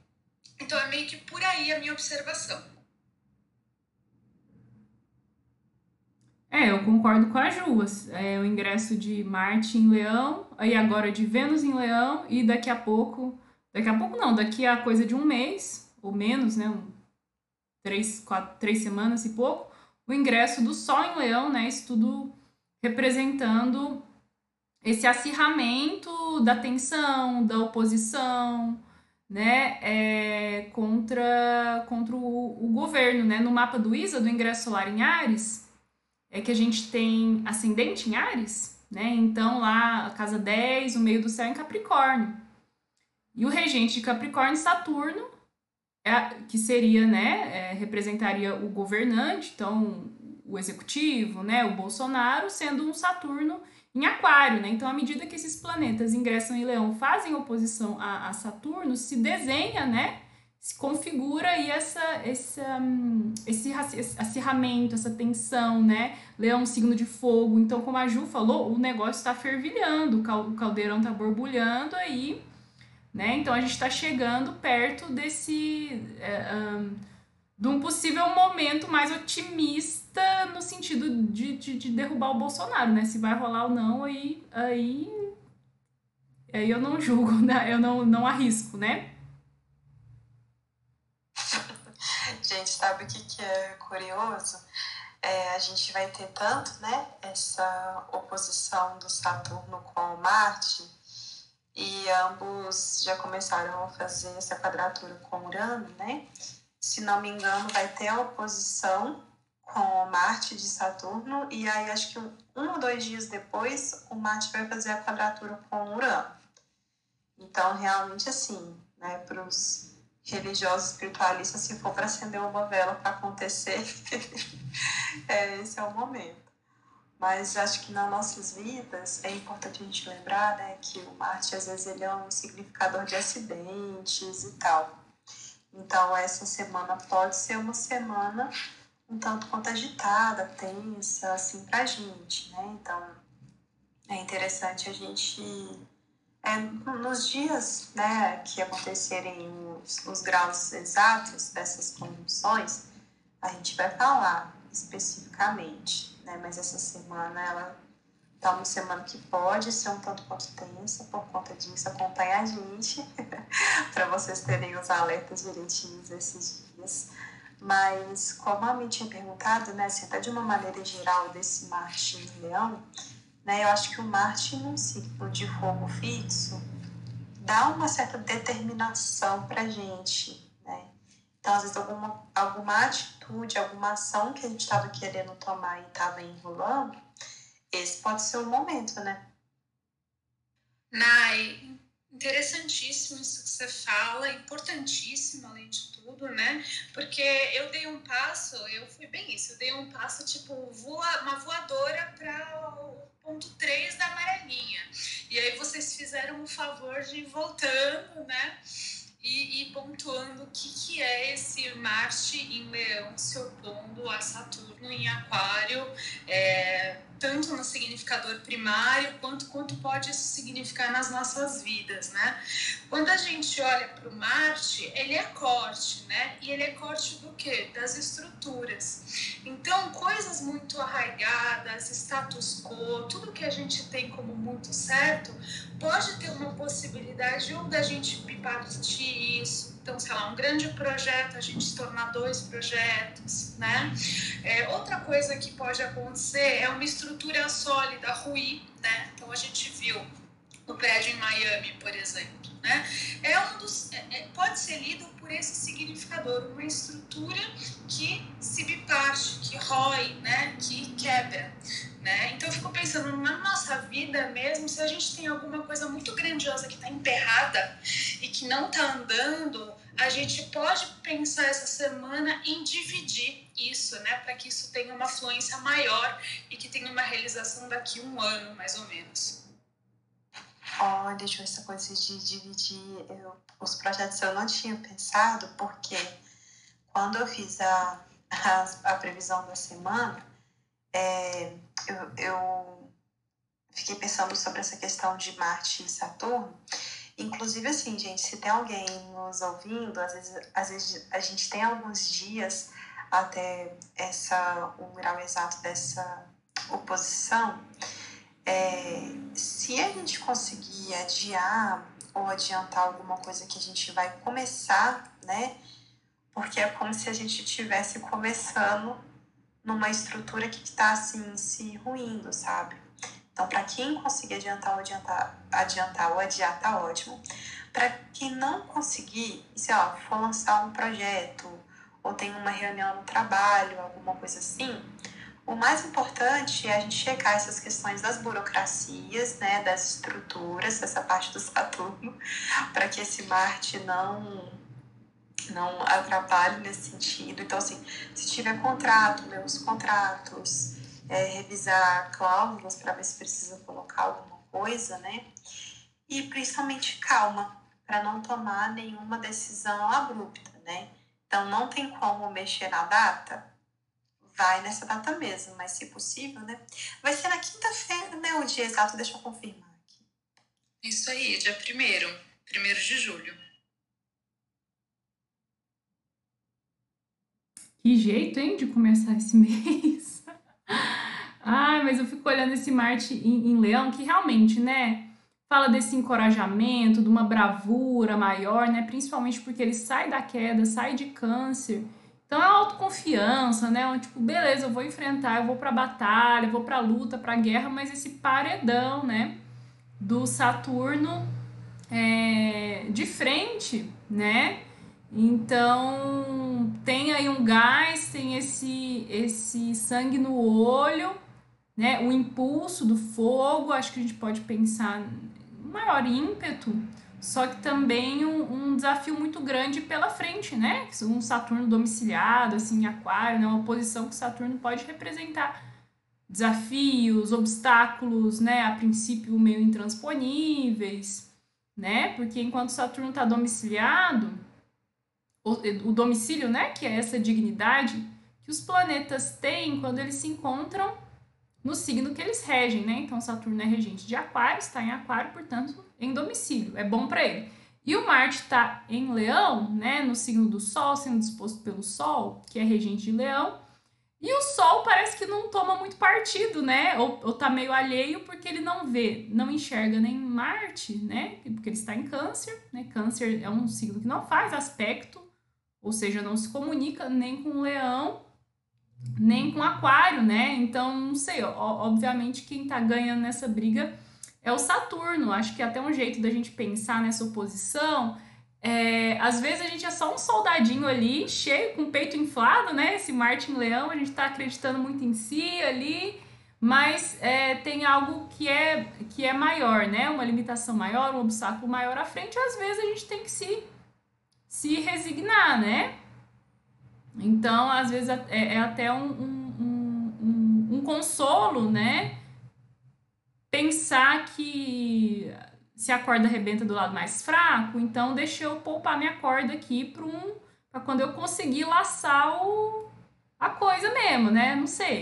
Então é meio que por aí a minha observação. Eu concordo com a Ju, o ingresso de Marte em Leão, aí agora de Vênus em Leão, e daqui a pouco não, daqui a coisa de um mês, ou menos, né, 3 semanas e pouco, o ingresso do Sol em Leão, né, isso tudo representando esse acirramento da tensão, da oposição, né, contra o governo, né, no mapa do Isa, do ingresso solar em Áries, é que a gente tem ascendente em Áries, né? Então lá a casa 10, o meio do céu em Capricórnio. E o regente de Capricórnio, Saturno, que seria, né, representaria o governante, então o executivo, né, o Bolsonaro, sendo um Saturno em Aquário, né? Então à medida que esses planetas ingressam em Leão, fazem oposição a Saturno, se desenha, né, se configura aí esse acirramento, essa tensão, né? Leão, signo de fogo. Então, como a Ju falou, o negócio está fervilhando, o caldeirão está borbulhando aí, né? Então, a gente está chegando perto de um possível momento mais otimista no sentido de derrubar o Bolsonaro, né? Se vai rolar ou não, aí eu não julgo, né? Eu não arrisco, né? Gente, sabe o que é curioso? A gente vai ter tanto, né, essa oposição do Saturno com Marte, e ambos já começaram a fazer essa quadratura com Urano, né? Se não me engano, vai ter a oposição com Marte de Saturno, e aí acho que um ou dois dias depois o Marte vai fazer a quadratura com Urano. Então, realmente, assim, né, para os religiosos espiritualistas, se for para acender uma vela para acontecer, esse é o momento. Mas acho que nas nossas vidas é importante a gente lembrar, né, que o Marte às vezes ele é um significador de acidentes e tal. Então essa semana pode ser uma semana um tanto quanto agitada, tensa, assim, para a gente, né? Então é interessante a gente... nos dias, né, que acontecerem os graus exatos dessas conjunções, a gente vai falar especificamente, né? Mas essa semana ela tá uma semana que pode ser um tanto quanto tensa, por conta disso acompanha a gente para vocês terem os alertas direitinhos esses dias. Mas, como a mim tinha perguntado, né, se até de uma maneira geral desse Marte em Leão, né, eu acho que o Marte num ciclo de fogo fixo dá uma certa determinação para a gente, né? Então, às vezes, alguma atitude, alguma ação que a gente estava querendo tomar e estava enrolando, esse pode ser o momento, né? Nay, interessantíssimo isso que você fala, importantíssimo, além de tudo, né? Porque eu dei um passo, eu fui bem isso, eu dei um passo tipo uma voadora para o ponto 3 da amarelinha. E aí vocês fizeram o favor de ir voltando, né? E pontuando o que é esse Marte em Leão se opondo a Saturno em Aquário, tanto no significador primário, quanto pode isso significar nas nossas vidas, né? Quando a gente olha para o Marte, ele é corte, né? E ele é corte do quê? Das estruturas. Então, coisas muito arraigadas, status quo, tudo que a gente tem como muito certo, pode ter uma possibilidade ou da gente partir isso. Então, sei lá, um grande projeto, a gente se tornar 2 projetos, né? Outra coisa que pode acontecer é uma estrutura sólida ruir, né? Então, a gente viu no prédio em Miami, por exemplo, né? Pode ser lido por esse significador, uma estrutura que se biparte, que rói, né? Que quebra. Né? Então, eu fico pensando na nossa vida mesmo, se a gente tem alguma coisa muito grandiosa que está emperrada e que não está andando, a gente pode pensar essa semana em dividir isso, né? Para que isso tenha uma fluência maior e que tenha uma realização daqui a 1 ano, mais ou menos. Olha, deixa eu ver, essa coisa de dividir os projetos eu não tinha pensado, porque quando eu fiz a previsão da semana, eu fiquei pensando sobre essa questão de Marte e Saturno. Inclusive, assim, gente, se tem alguém nos ouvindo, às vezes a gente tem alguns dias até o grau exato dessa oposição. Se a gente conseguir adiar ou adiantar alguma coisa que a gente vai começar, né? Porque é como se a gente estivesse começando numa estrutura que está assim se ruindo, sabe? Então, para quem conseguir adiantar ou adiar, tá ótimo. Para quem não conseguir, sei lá, for lançar um projeto ou tem uma reunião no trabalho, alguma coisa assim, o mais importante é a gente checar essas questões das burocracias, né, das estruturas, essa parte do Saturno, para que esse Marte não atrapalhe nesse sentido. Então, assim, se tiver contrato, ler os contratos, revisar cláusulas para ver se precisa colocar alguma coisa, né? E principalmente calma, para não tomar nenhuma decisão abrupta, né? Então, não tem como mexer na data, vai nessa data mesmo, mas se possível, né? Vai ser na quinta-feira, né? O dia exato, deixa eu confirmar aqui. Isso aí, dia 1º de julho. Que jeito, hein, de começar esse mês. Ai, mas eu fico olhando esse Marte em Leão, que realmente, né, fala desse encorajamento, de uma bravura maior, né, principalmente porque ele sai da queda, sai de Câncer. Então é autoconfiança, né, tipo, beleza, eu vou enfrentar, eu vou pra batalha, eu vou pra luta, pra guerra, mas esse paredão, né, do Saturno de frente, né, então, tem aí um gás, tem esse sangue no olho, né? O impulso do fogo, acho que a gente pode pensar um maior ímpeto, só que também um desafio muito grande pela frente, né? Um Saturno domiciliado, assim, em Aquário, né? Uma posição que o Saturno pode representar desafios, obstáculos, né? A princípio meio intransponíveis, né? Porque enquanto Saturno está domiciliado, o domicílio, né, que é essa dignidade que os planetas têm quando eles se encontram no signo que eles regem, né? Então, Saturno é regente de Aquário, está em Aquário, portanto, em domicílio, é bom para ele. E o Marte está em Leão, né, no signo do Sol, sendo disposto pelo Sol, que é regente de Leão, E o Sol parece que não toma muito partido, né? Ou tá meio alheio porque ele não vê, não enxerga nem Marte, né? Porque ele está em Câncer, né? Câncer é um signo que não faz aspecto, ou seja, não se comunica nem com Leão, nem com Aquário, né? Então, não sei, obviamente quem tá ganhando nessa briga é o Saturno. Acho que até um jeito da gente pensar nessa oposição... às vezes a gente é só um soldadinho ali, cheio, com o peito inflado, né? Esse Marte em Leão, a gente tá acreditando muito em si ali, mas tem algo que é maior, né? Uma limitação maior, um obstáculo maior à frente. Às vezes a gente tem que se resignar, né? Então, às vezes é até um consolo, né? Pensar que... se a corda arrebenta do lado mais fraco, então deixa eu poupar minha corda aqui para quando eu conseguir laçar a coisa mesmo, né? Não sei.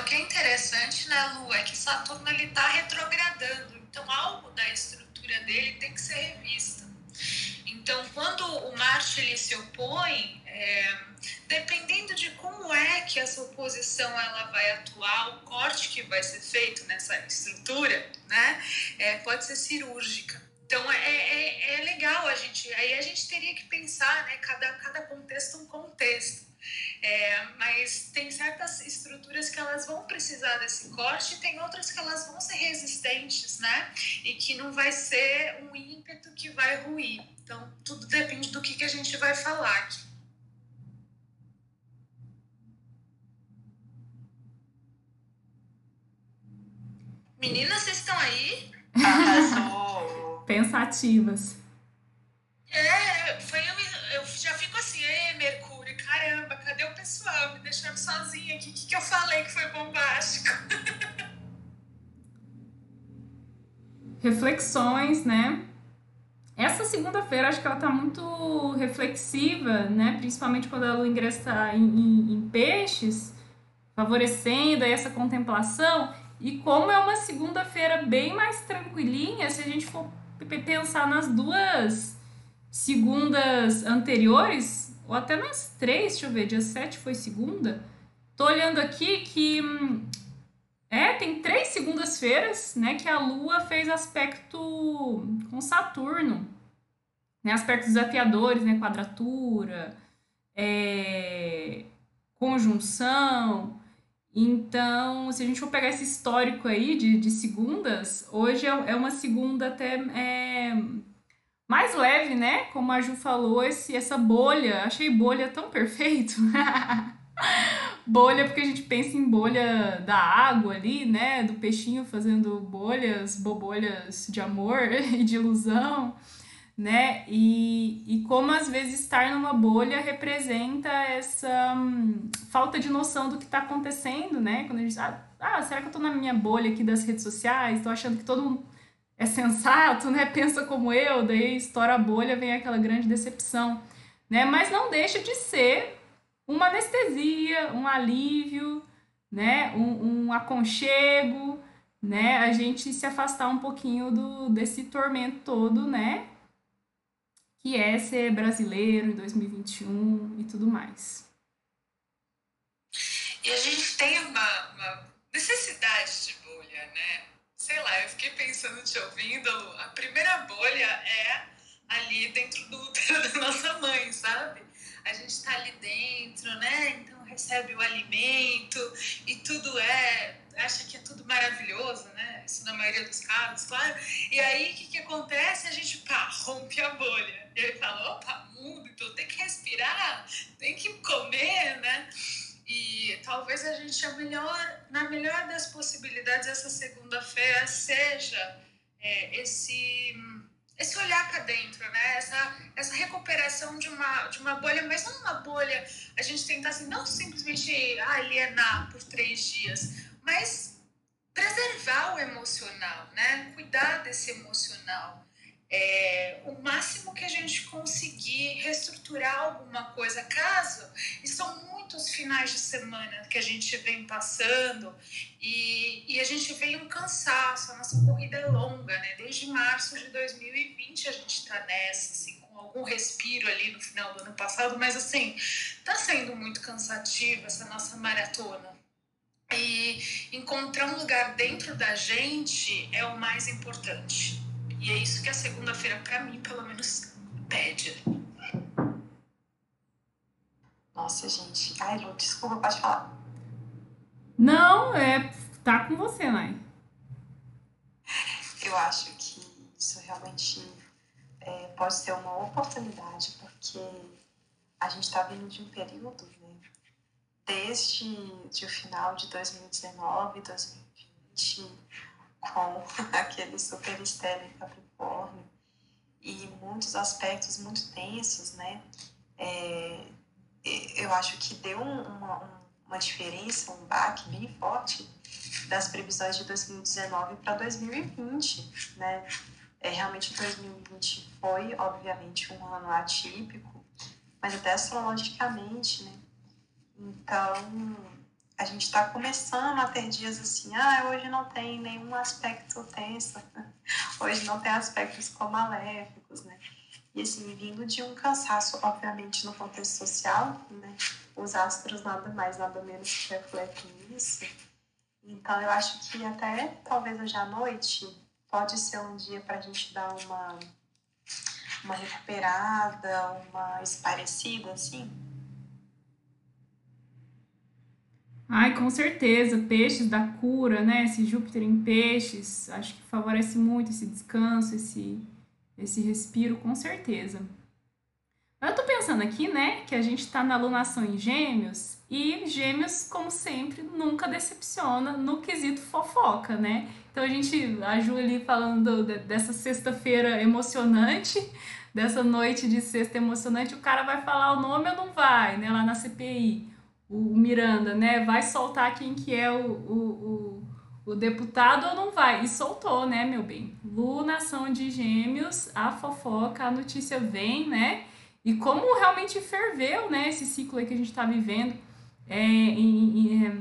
O que é interessante na Lua é que Saturno está retrogradando, então algo da estrutura dele tem que ser revisto. Então, quando o Marte ele se opõe, dependendo de como é que essa oposição ela vai atuar, o corte que vai ser feito nessa estrutura, né, pode ser cirúrgica. Então, é legal a gente... Aí a gente teria que pensar, né, cada contexto um contexto. Mas tem certas estruturas que elas vão precisar desse corte e tem outras que elas vão ser resistentes, né? E que não vai ser um ímpeto que vai ruir. Então, tudo depende do que a gente vai falar aqui. Meninas, vocês estão aí? Arrasou! Pensativas. Eu já fico assim, Mercúrio, caramba, cadê o pessoal? Me deixaram sozinha aqui, o que eu falei que foi bombástico? Reflexões, né? Essa segunda-feira, acho que ela tá muito reflexiva, né? Principalmente quando a Lua ingressa em Peixes, favorecendo essa contemplação. E como é uma segunda-feira bem mais tranquilinha, se a gente for pensar nas duas segundas anteriores, ou até nas três, deixa eu ver, dia 7 foi segunda. Tô olhando aqui que... tem 3 segundas-feiras, né, que a Lua fez aspecto com Saturno, né, aspectos desafiadores, né, quadratura, conjunção. Então, se a gente for pegar esse histórico aí de segundas, hoje é uma segunda até mais leve, né, como a Ju falou, essa bolha, achei bolha tão perfeito. Bolha, porque a gente pensa em bolha da água ali, né? Do peixinho fazendo bolhas, bobolhas de amor e de ilusão, né? E como às vezes estar numa bolha representa essa falta de noção do que tá acontecendo, né? Quando a gente diz, será que eu tô na minha bolha aqui das redes sociais? Tô achando que todo mundo é sensato, né? Pensa como eu, daí estoura a bolha, vem aquela grande decepção, né? Mas não deixa de ser uma anestesia, um alívio, né? um aconchego, né? A gente se afastar um pouquinho desse tormento todo, né? Que é ser brasileiro em 2021 e tudo mais. E a gente tem uma necessidade de bolha, né? Sei lá, eu fiquei pensando, te ouvindo, a primeira bolha é ali dentro do útero da nossa mãe, sabe? A gente está ali dentro, né? Então recebe o alimento e tudo acha que é tudo maravilhoso, né? Isso na maioria dos casos, claro. E aí o que acontece? A gente rompe a bolha. E aí fala, opa, mundo, então tem que respirar, tem que comer, né? E talvez a gente, na melhor das possibilidades, essa segunda-feira seja esse olhar para dentro, né? Essa recuperação de uma bolha, mas não uma bolha, a gente tentar assim, não simplesmente alienar por 3 dias, mas preservar o emocional, né? Cuidar desse emocional. O máximo que a gente conseguir reestruturar alguma coisa, caso... E são muitos finais de semana que a gente vem passando e a gente vem um cansaço, a nossa corrida é longa, né? Desde março de 2020 a gente tá nessa, assim, com algum respiro ali no final do ano passado, mas assim, Está sendo muito cansativa essa nossa maratona. E encontrar um lugar dentro da gente é o mais importante. E é isso que a segunda-feira, para mim, pelo menos, pede. Nossa, gente. Ai, Lu, desculpa, pode falar. Não, tá com você, Nay. Eu acho que isso realmente pode ser uma oportunidade, porque a gente está vindo de um período, né? Desde o final de 2019, 2020, com aquele super estéreo em Capricórnio, e muitos aspectos muito tensos, né? Eu acho que deu uma diferença, um baque bem forte das previsões de 2019 para 2020, né? Realmente 2020 foi, obviamente, um ano atípico, mas até astrologicamente, né? Então, a gente está começando a ter dias assim, hoje não tem nenhum aspecto tenso, hoje não tem aspectos maléficos, né? E assim, vindo de um cansaço, obviamente, no contexto social, né? Os astros nada mais, nada menos que refletem isso. Então, eu acho que até, talvez hoje à noite, pode ser um dia para a gente dar uma recuperada, uma esparecida, assim. Ai, com certeza, peixes da cura, né? Esse Júpiter em peixes, acho que favorece muito esse descanso, esse respiro, com certeza. Mas eu tô pensando aqui, né, que a gente tá na alunação em Gêmeos, e Gêmeos, como sempre, nunca decepciona no quesito fofoca, né? Então a Ju ali falando dessa sexta-feira emocionante, dessa noite de sexta emocionante, o cara vai falar o nome ou não vai, né, lá na CPI, o Miranda, né, vai soltar quem que é o deputado ou não vai? E soltou, né, meu bem? Lunação de Gêmeos, a fofoca, a notícia vem, né? E como realmente ferveu, né, esse ciclo aí que a gente tá vivendo,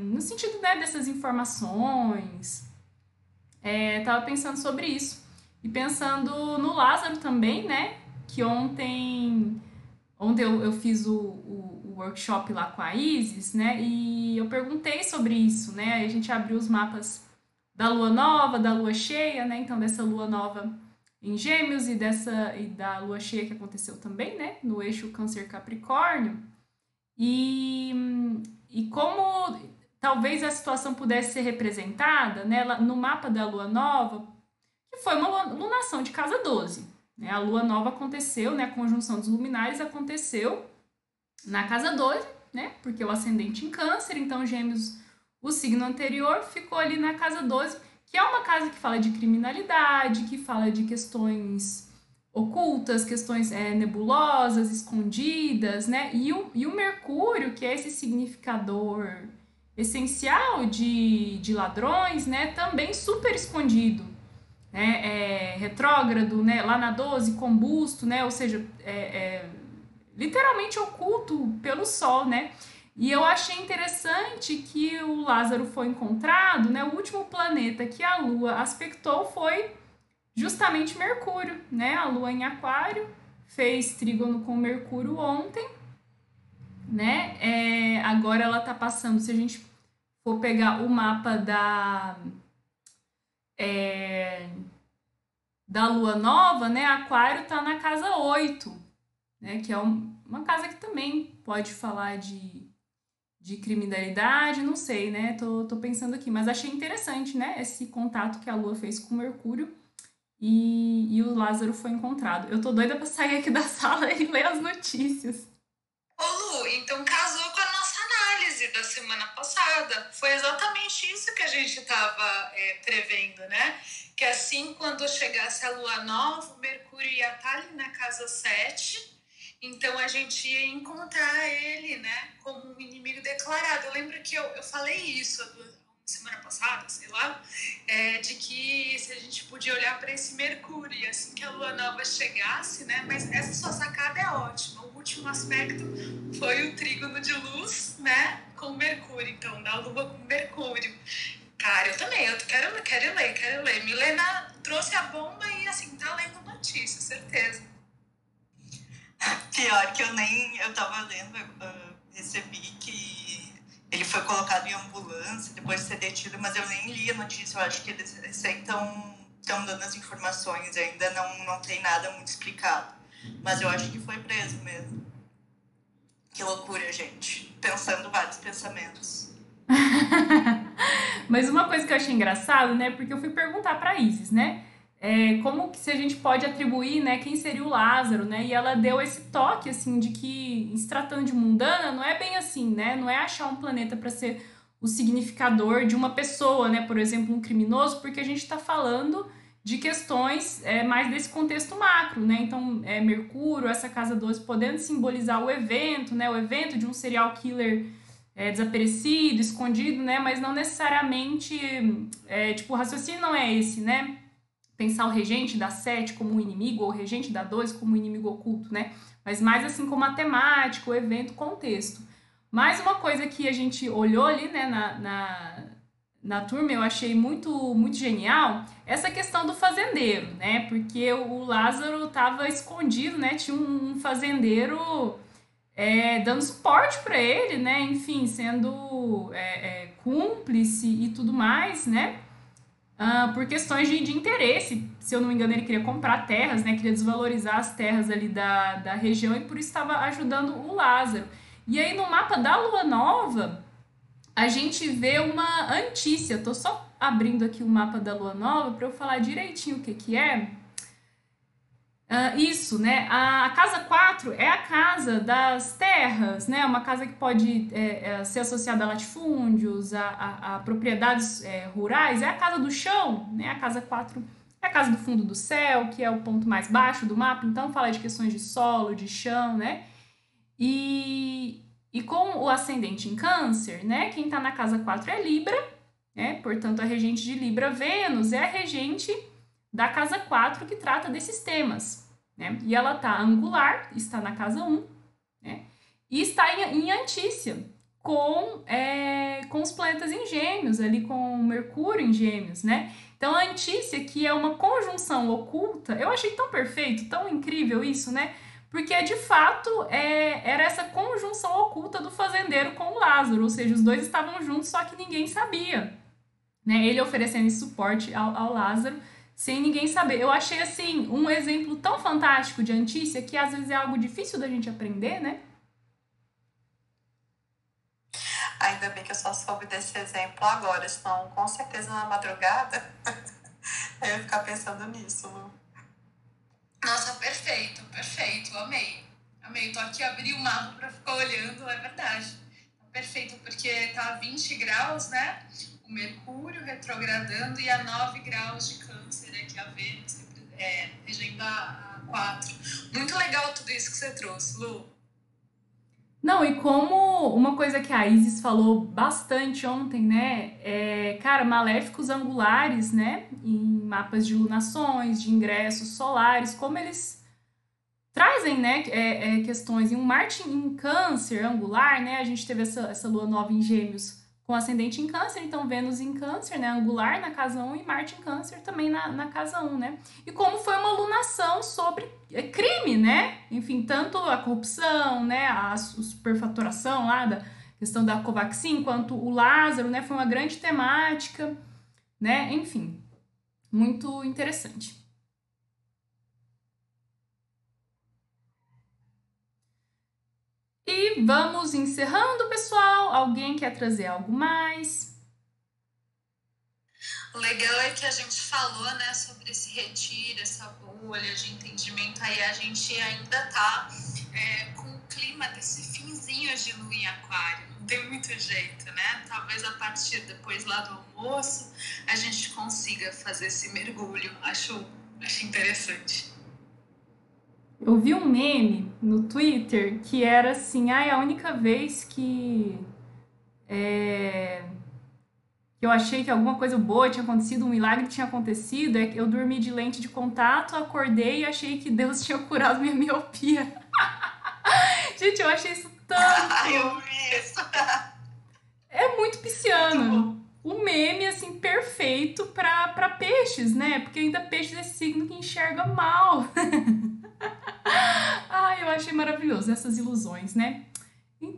no sentido, né, dessas informações. Tava pensando sobre isso. E pensando no Lázaro também, né? Que ontem eu fiz o workshop lá com a Isis, né? E eu perguntei sobre isso, né? A gente abriu os mapas da lua nova, da lua cheia, né? Então, dessa lua nova em Gêmeos e da lua cheia que aconteceu também, né? No eixo Câncer-Capricórnio. E como talvez a situação pudesse ser representada, né? No mapa da lua nova, que foi uma lunação de casa 12. Né? A lua nova aconteceu, né? A conjunção dos luminares aconteceu na casa 12, né? Porque o ascendente em Câncer, então Gêmeos, o signo anterior, ficou ali na casa 12, que é uma casa que fala de criminalidade, que fala de questões ocultas, questões nebulosas, escondidas, né? E o Mercúrio, que é esse significador essencial de ladrões, né? Também super escondido, né? Retrógrado, né? Lá na 12, combusto, né? Ou seja, literalmente oculto pelo sol, né? E eu achei interessante que o Lázaro foi encontrado, né? O último planeta que a Lua aspectou foi justamente Mercúrio, né? A Lua em Aquário fez trígono com Mercúrio ontem, né? Agora ela tá passando, se a gente for pegar o mapa da Lua Nova, né? Aquário tá na casa 8, né? Que é uma casa que também pode falar de criminalidade, não sei, né? Tô pensando aqui, mas achei interessante, né? Esse contato que a Lua fez com o Mercúrio e o Lázaro foi encontrado. Eu tô doida pra sair aqui da sala e ler as notícias. Ô Lu, então casou com a nossa análise da semana passada. Foi exatamente isso que a gente tava prevendo, né? Que assim, quando chegasse a Lua Nova, o Mercúrio ia estar ali na casa 7... Então, a gente ia encontrar ele, né, como um inimigo declarado. Eu lembro que eu falei isso semana passada, sei lá, de que se a gente podia olhar para esse Mercúrio e assim que a Lua Nova chegasse, né, mas essa sua sacada é ótima. O último aspecto foi o trígono de luz, né, com Mercúrio, então, da Lua com Mercúrio. Cara, eu também, eu quero ler. Milena trouxe a bomba e, assim, tá lendo notícia, certeza. Pior que eu tava lendo recebi que ele foi colocado em ambulância depois de ser detido, mas eu nem li a notícia. Eu acho que eles estão dando as informações, ainda não tem nada muito explicado. Mas eu acho que foi preso mesmo. Que loucura, gente. Pensando vários pensamentos. Mas uma coisa que eu achei engraçado, né? Porque eu fui perguntar pra Isis, né? Como que se a gente pode atribuir, né? Quem seria o Lázaro, né? E ela deu esse toque, assim, de que, se tratando de mundana, não é bem assim, né? Não é achar um planeta pra ser o significador de uma pessoa, né? Por exemplo, um criminoso, porque a gente tá falando de questões mais desse contexto macro, né? Então, Mercúrio, essa casa 12, podendo simbolizar o evento, né? O evento de um serial killer desaparecido, escondido, né? Mas não necessariamente, tipo, o raciocínio não é esse, né? Pensar o regente da 7 como um inimigo, ou o regente da 12 como um inimigo oculto, né? Mas mais assim como a temática, o evento, o contexto. Mais uma coisa que a gente olhou ali, né, na turma, eu achei muito genial essa questão do fazendeiro, né? Porque o Lázaro estava escondido, né? Tinha um fazendeiro dando suporte para ele, né? Enfim, sendo cúmplice e tudo mais, né? Por questões de interesse. Se eu não me engano, ele queria comprar terras, né? Queria desvalorizar as terras ali da região e por isso estava ajudando o Lázaro. E aí, no mapa da Lua Nova, a gente vê uma antícia. Tô só abrindo aqui o mapa da Lua Nova para eu falar direitinho o que é. Isso, né? A casa 4 é a casa das terras, né? Uma casa que pode ser associada a latifúndios, a propriedades rurais. É a casa do chão, né? A casa 4 é a casa do fundo do céu, que é o ponto mais baixo do mapa. Então, fala de questões de solo, de chão, né? E com o ascendente em Câncer, né? Quem está na casa 4 é Libra, né? Portanto, a regente de Libra, Vênus, é a regente da casa 4 que trata desses temas, né? E ela está angular, está na casa 1, né? E está em antícia com os planetas em Gêmeos, ali com Mercúrio em Gêmeos, né? Então, a antícia, que é uma conjunção oculta, eu achei tão perfeito, tão incrível isso, né? Porque, de fato, era essa conjunção oculta do fazendeiro com o Lázaro. Ou seja, os dois estavam juntos, só que ninguém sabia, né? Ele oferecendo esse suporte ao Lázaro sem ninguém saber. Eu achei, assim, um exemplo tão fantástico de antícia que, às vezes, é algo difícil da gente aprender, né? Ainda bem que eu só soube desse exemplo agora, senão, com certeza, na madrugada, eu ia ficar pensando nisso, Lu. Nossa, perfeito, amei, tô aqui, abri o mapa pra ficar olhando, é verdade, tá perfeito, porque tá a 20 graus, né, o Mercúrio retrogradando e a 9 graus de Câncer aqui, a Vênus, regendo a 4, muito legal tudo isso que você trouxe, Lu. Não, e como uma coisa que a Isis falou bastante ontem, né, cara, maléficos angulares, né, em mapas de lunações, de ingressos solares, como eles trazem, né, questões. Em um Marte em Câncer angular, né, a gente teve essa Lua Nova em Gêmeos com ascendente em Câncer, então Vênus em Câncer, né, angular na casa 1 e Marte em Câncer também na casa 1, né, e como foi uma lunação sobre crime, né? Enfim, tanto a corrupção, né, a superfaturação lá da questão da Covaxin, quanto o Lázaro, né, foi uma grande temática, né? Enfim, muito interessante. E vamos encerrando, pessoal. Alguém quer trazer algo mais? O legal é que a gente falou, né, sobre esse retiro, essa bolha de entendimento, aí a gente ainda tá com o clima desse finzinho de lua em aquário, não tem muito jeito, né? Talvez a partir depois lá do almoço a gente consiga fazer esse mergulho, acho interessante. Eu vi um meme no Twitter que era assim, a única vez que... eu achei que alguma coisa boa tinha acontecido, um milagre tinha acontecido, é que eu dormi de lente de contato, acordei e achei que Deus tinha curado minha miopia. Gente, eu achei isso tanto... Ai, eu vi isso. É muito pisciano. Um meme, assim, perfeito pra peixes, né? Porque ainda peixes é signo que enxerga mal. Ai, eu achei maravilhoso essas ilusões, né?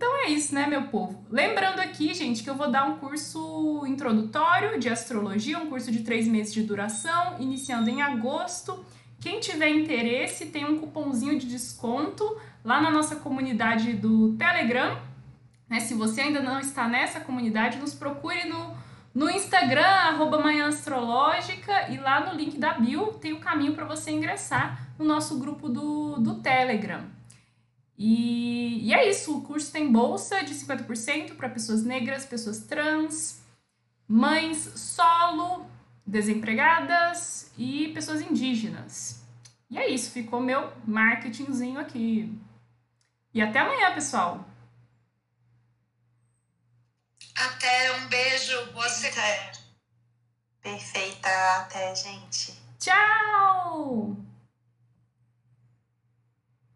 Então é isso, né, meu povo? Lembrando aqui, gente, que eu vou dar um curso introdutório de astrologia, um curso de 3 meses de duração, iniciando em agosto. Quem tiver interesse, tem um cupomzinho de desconto lá na nossa comunidade do Telegram. Né? Se você ainda não está nessa comunidade, nos procure no Instagram, @manhãastrologica, e lá no link da bio tem o caminho para você ingressar no nosso grupo do Telegram. E é isso, o curso tem bolsa de 50% para pessoas negras, pessoas trans, mães solo, desempregadas e pessoas indígenas. E é isso, ficou meu marketingzinho aqui. E até amanhã, pessoal! Até, um beijo, boa semana. Perfeita, até, gente.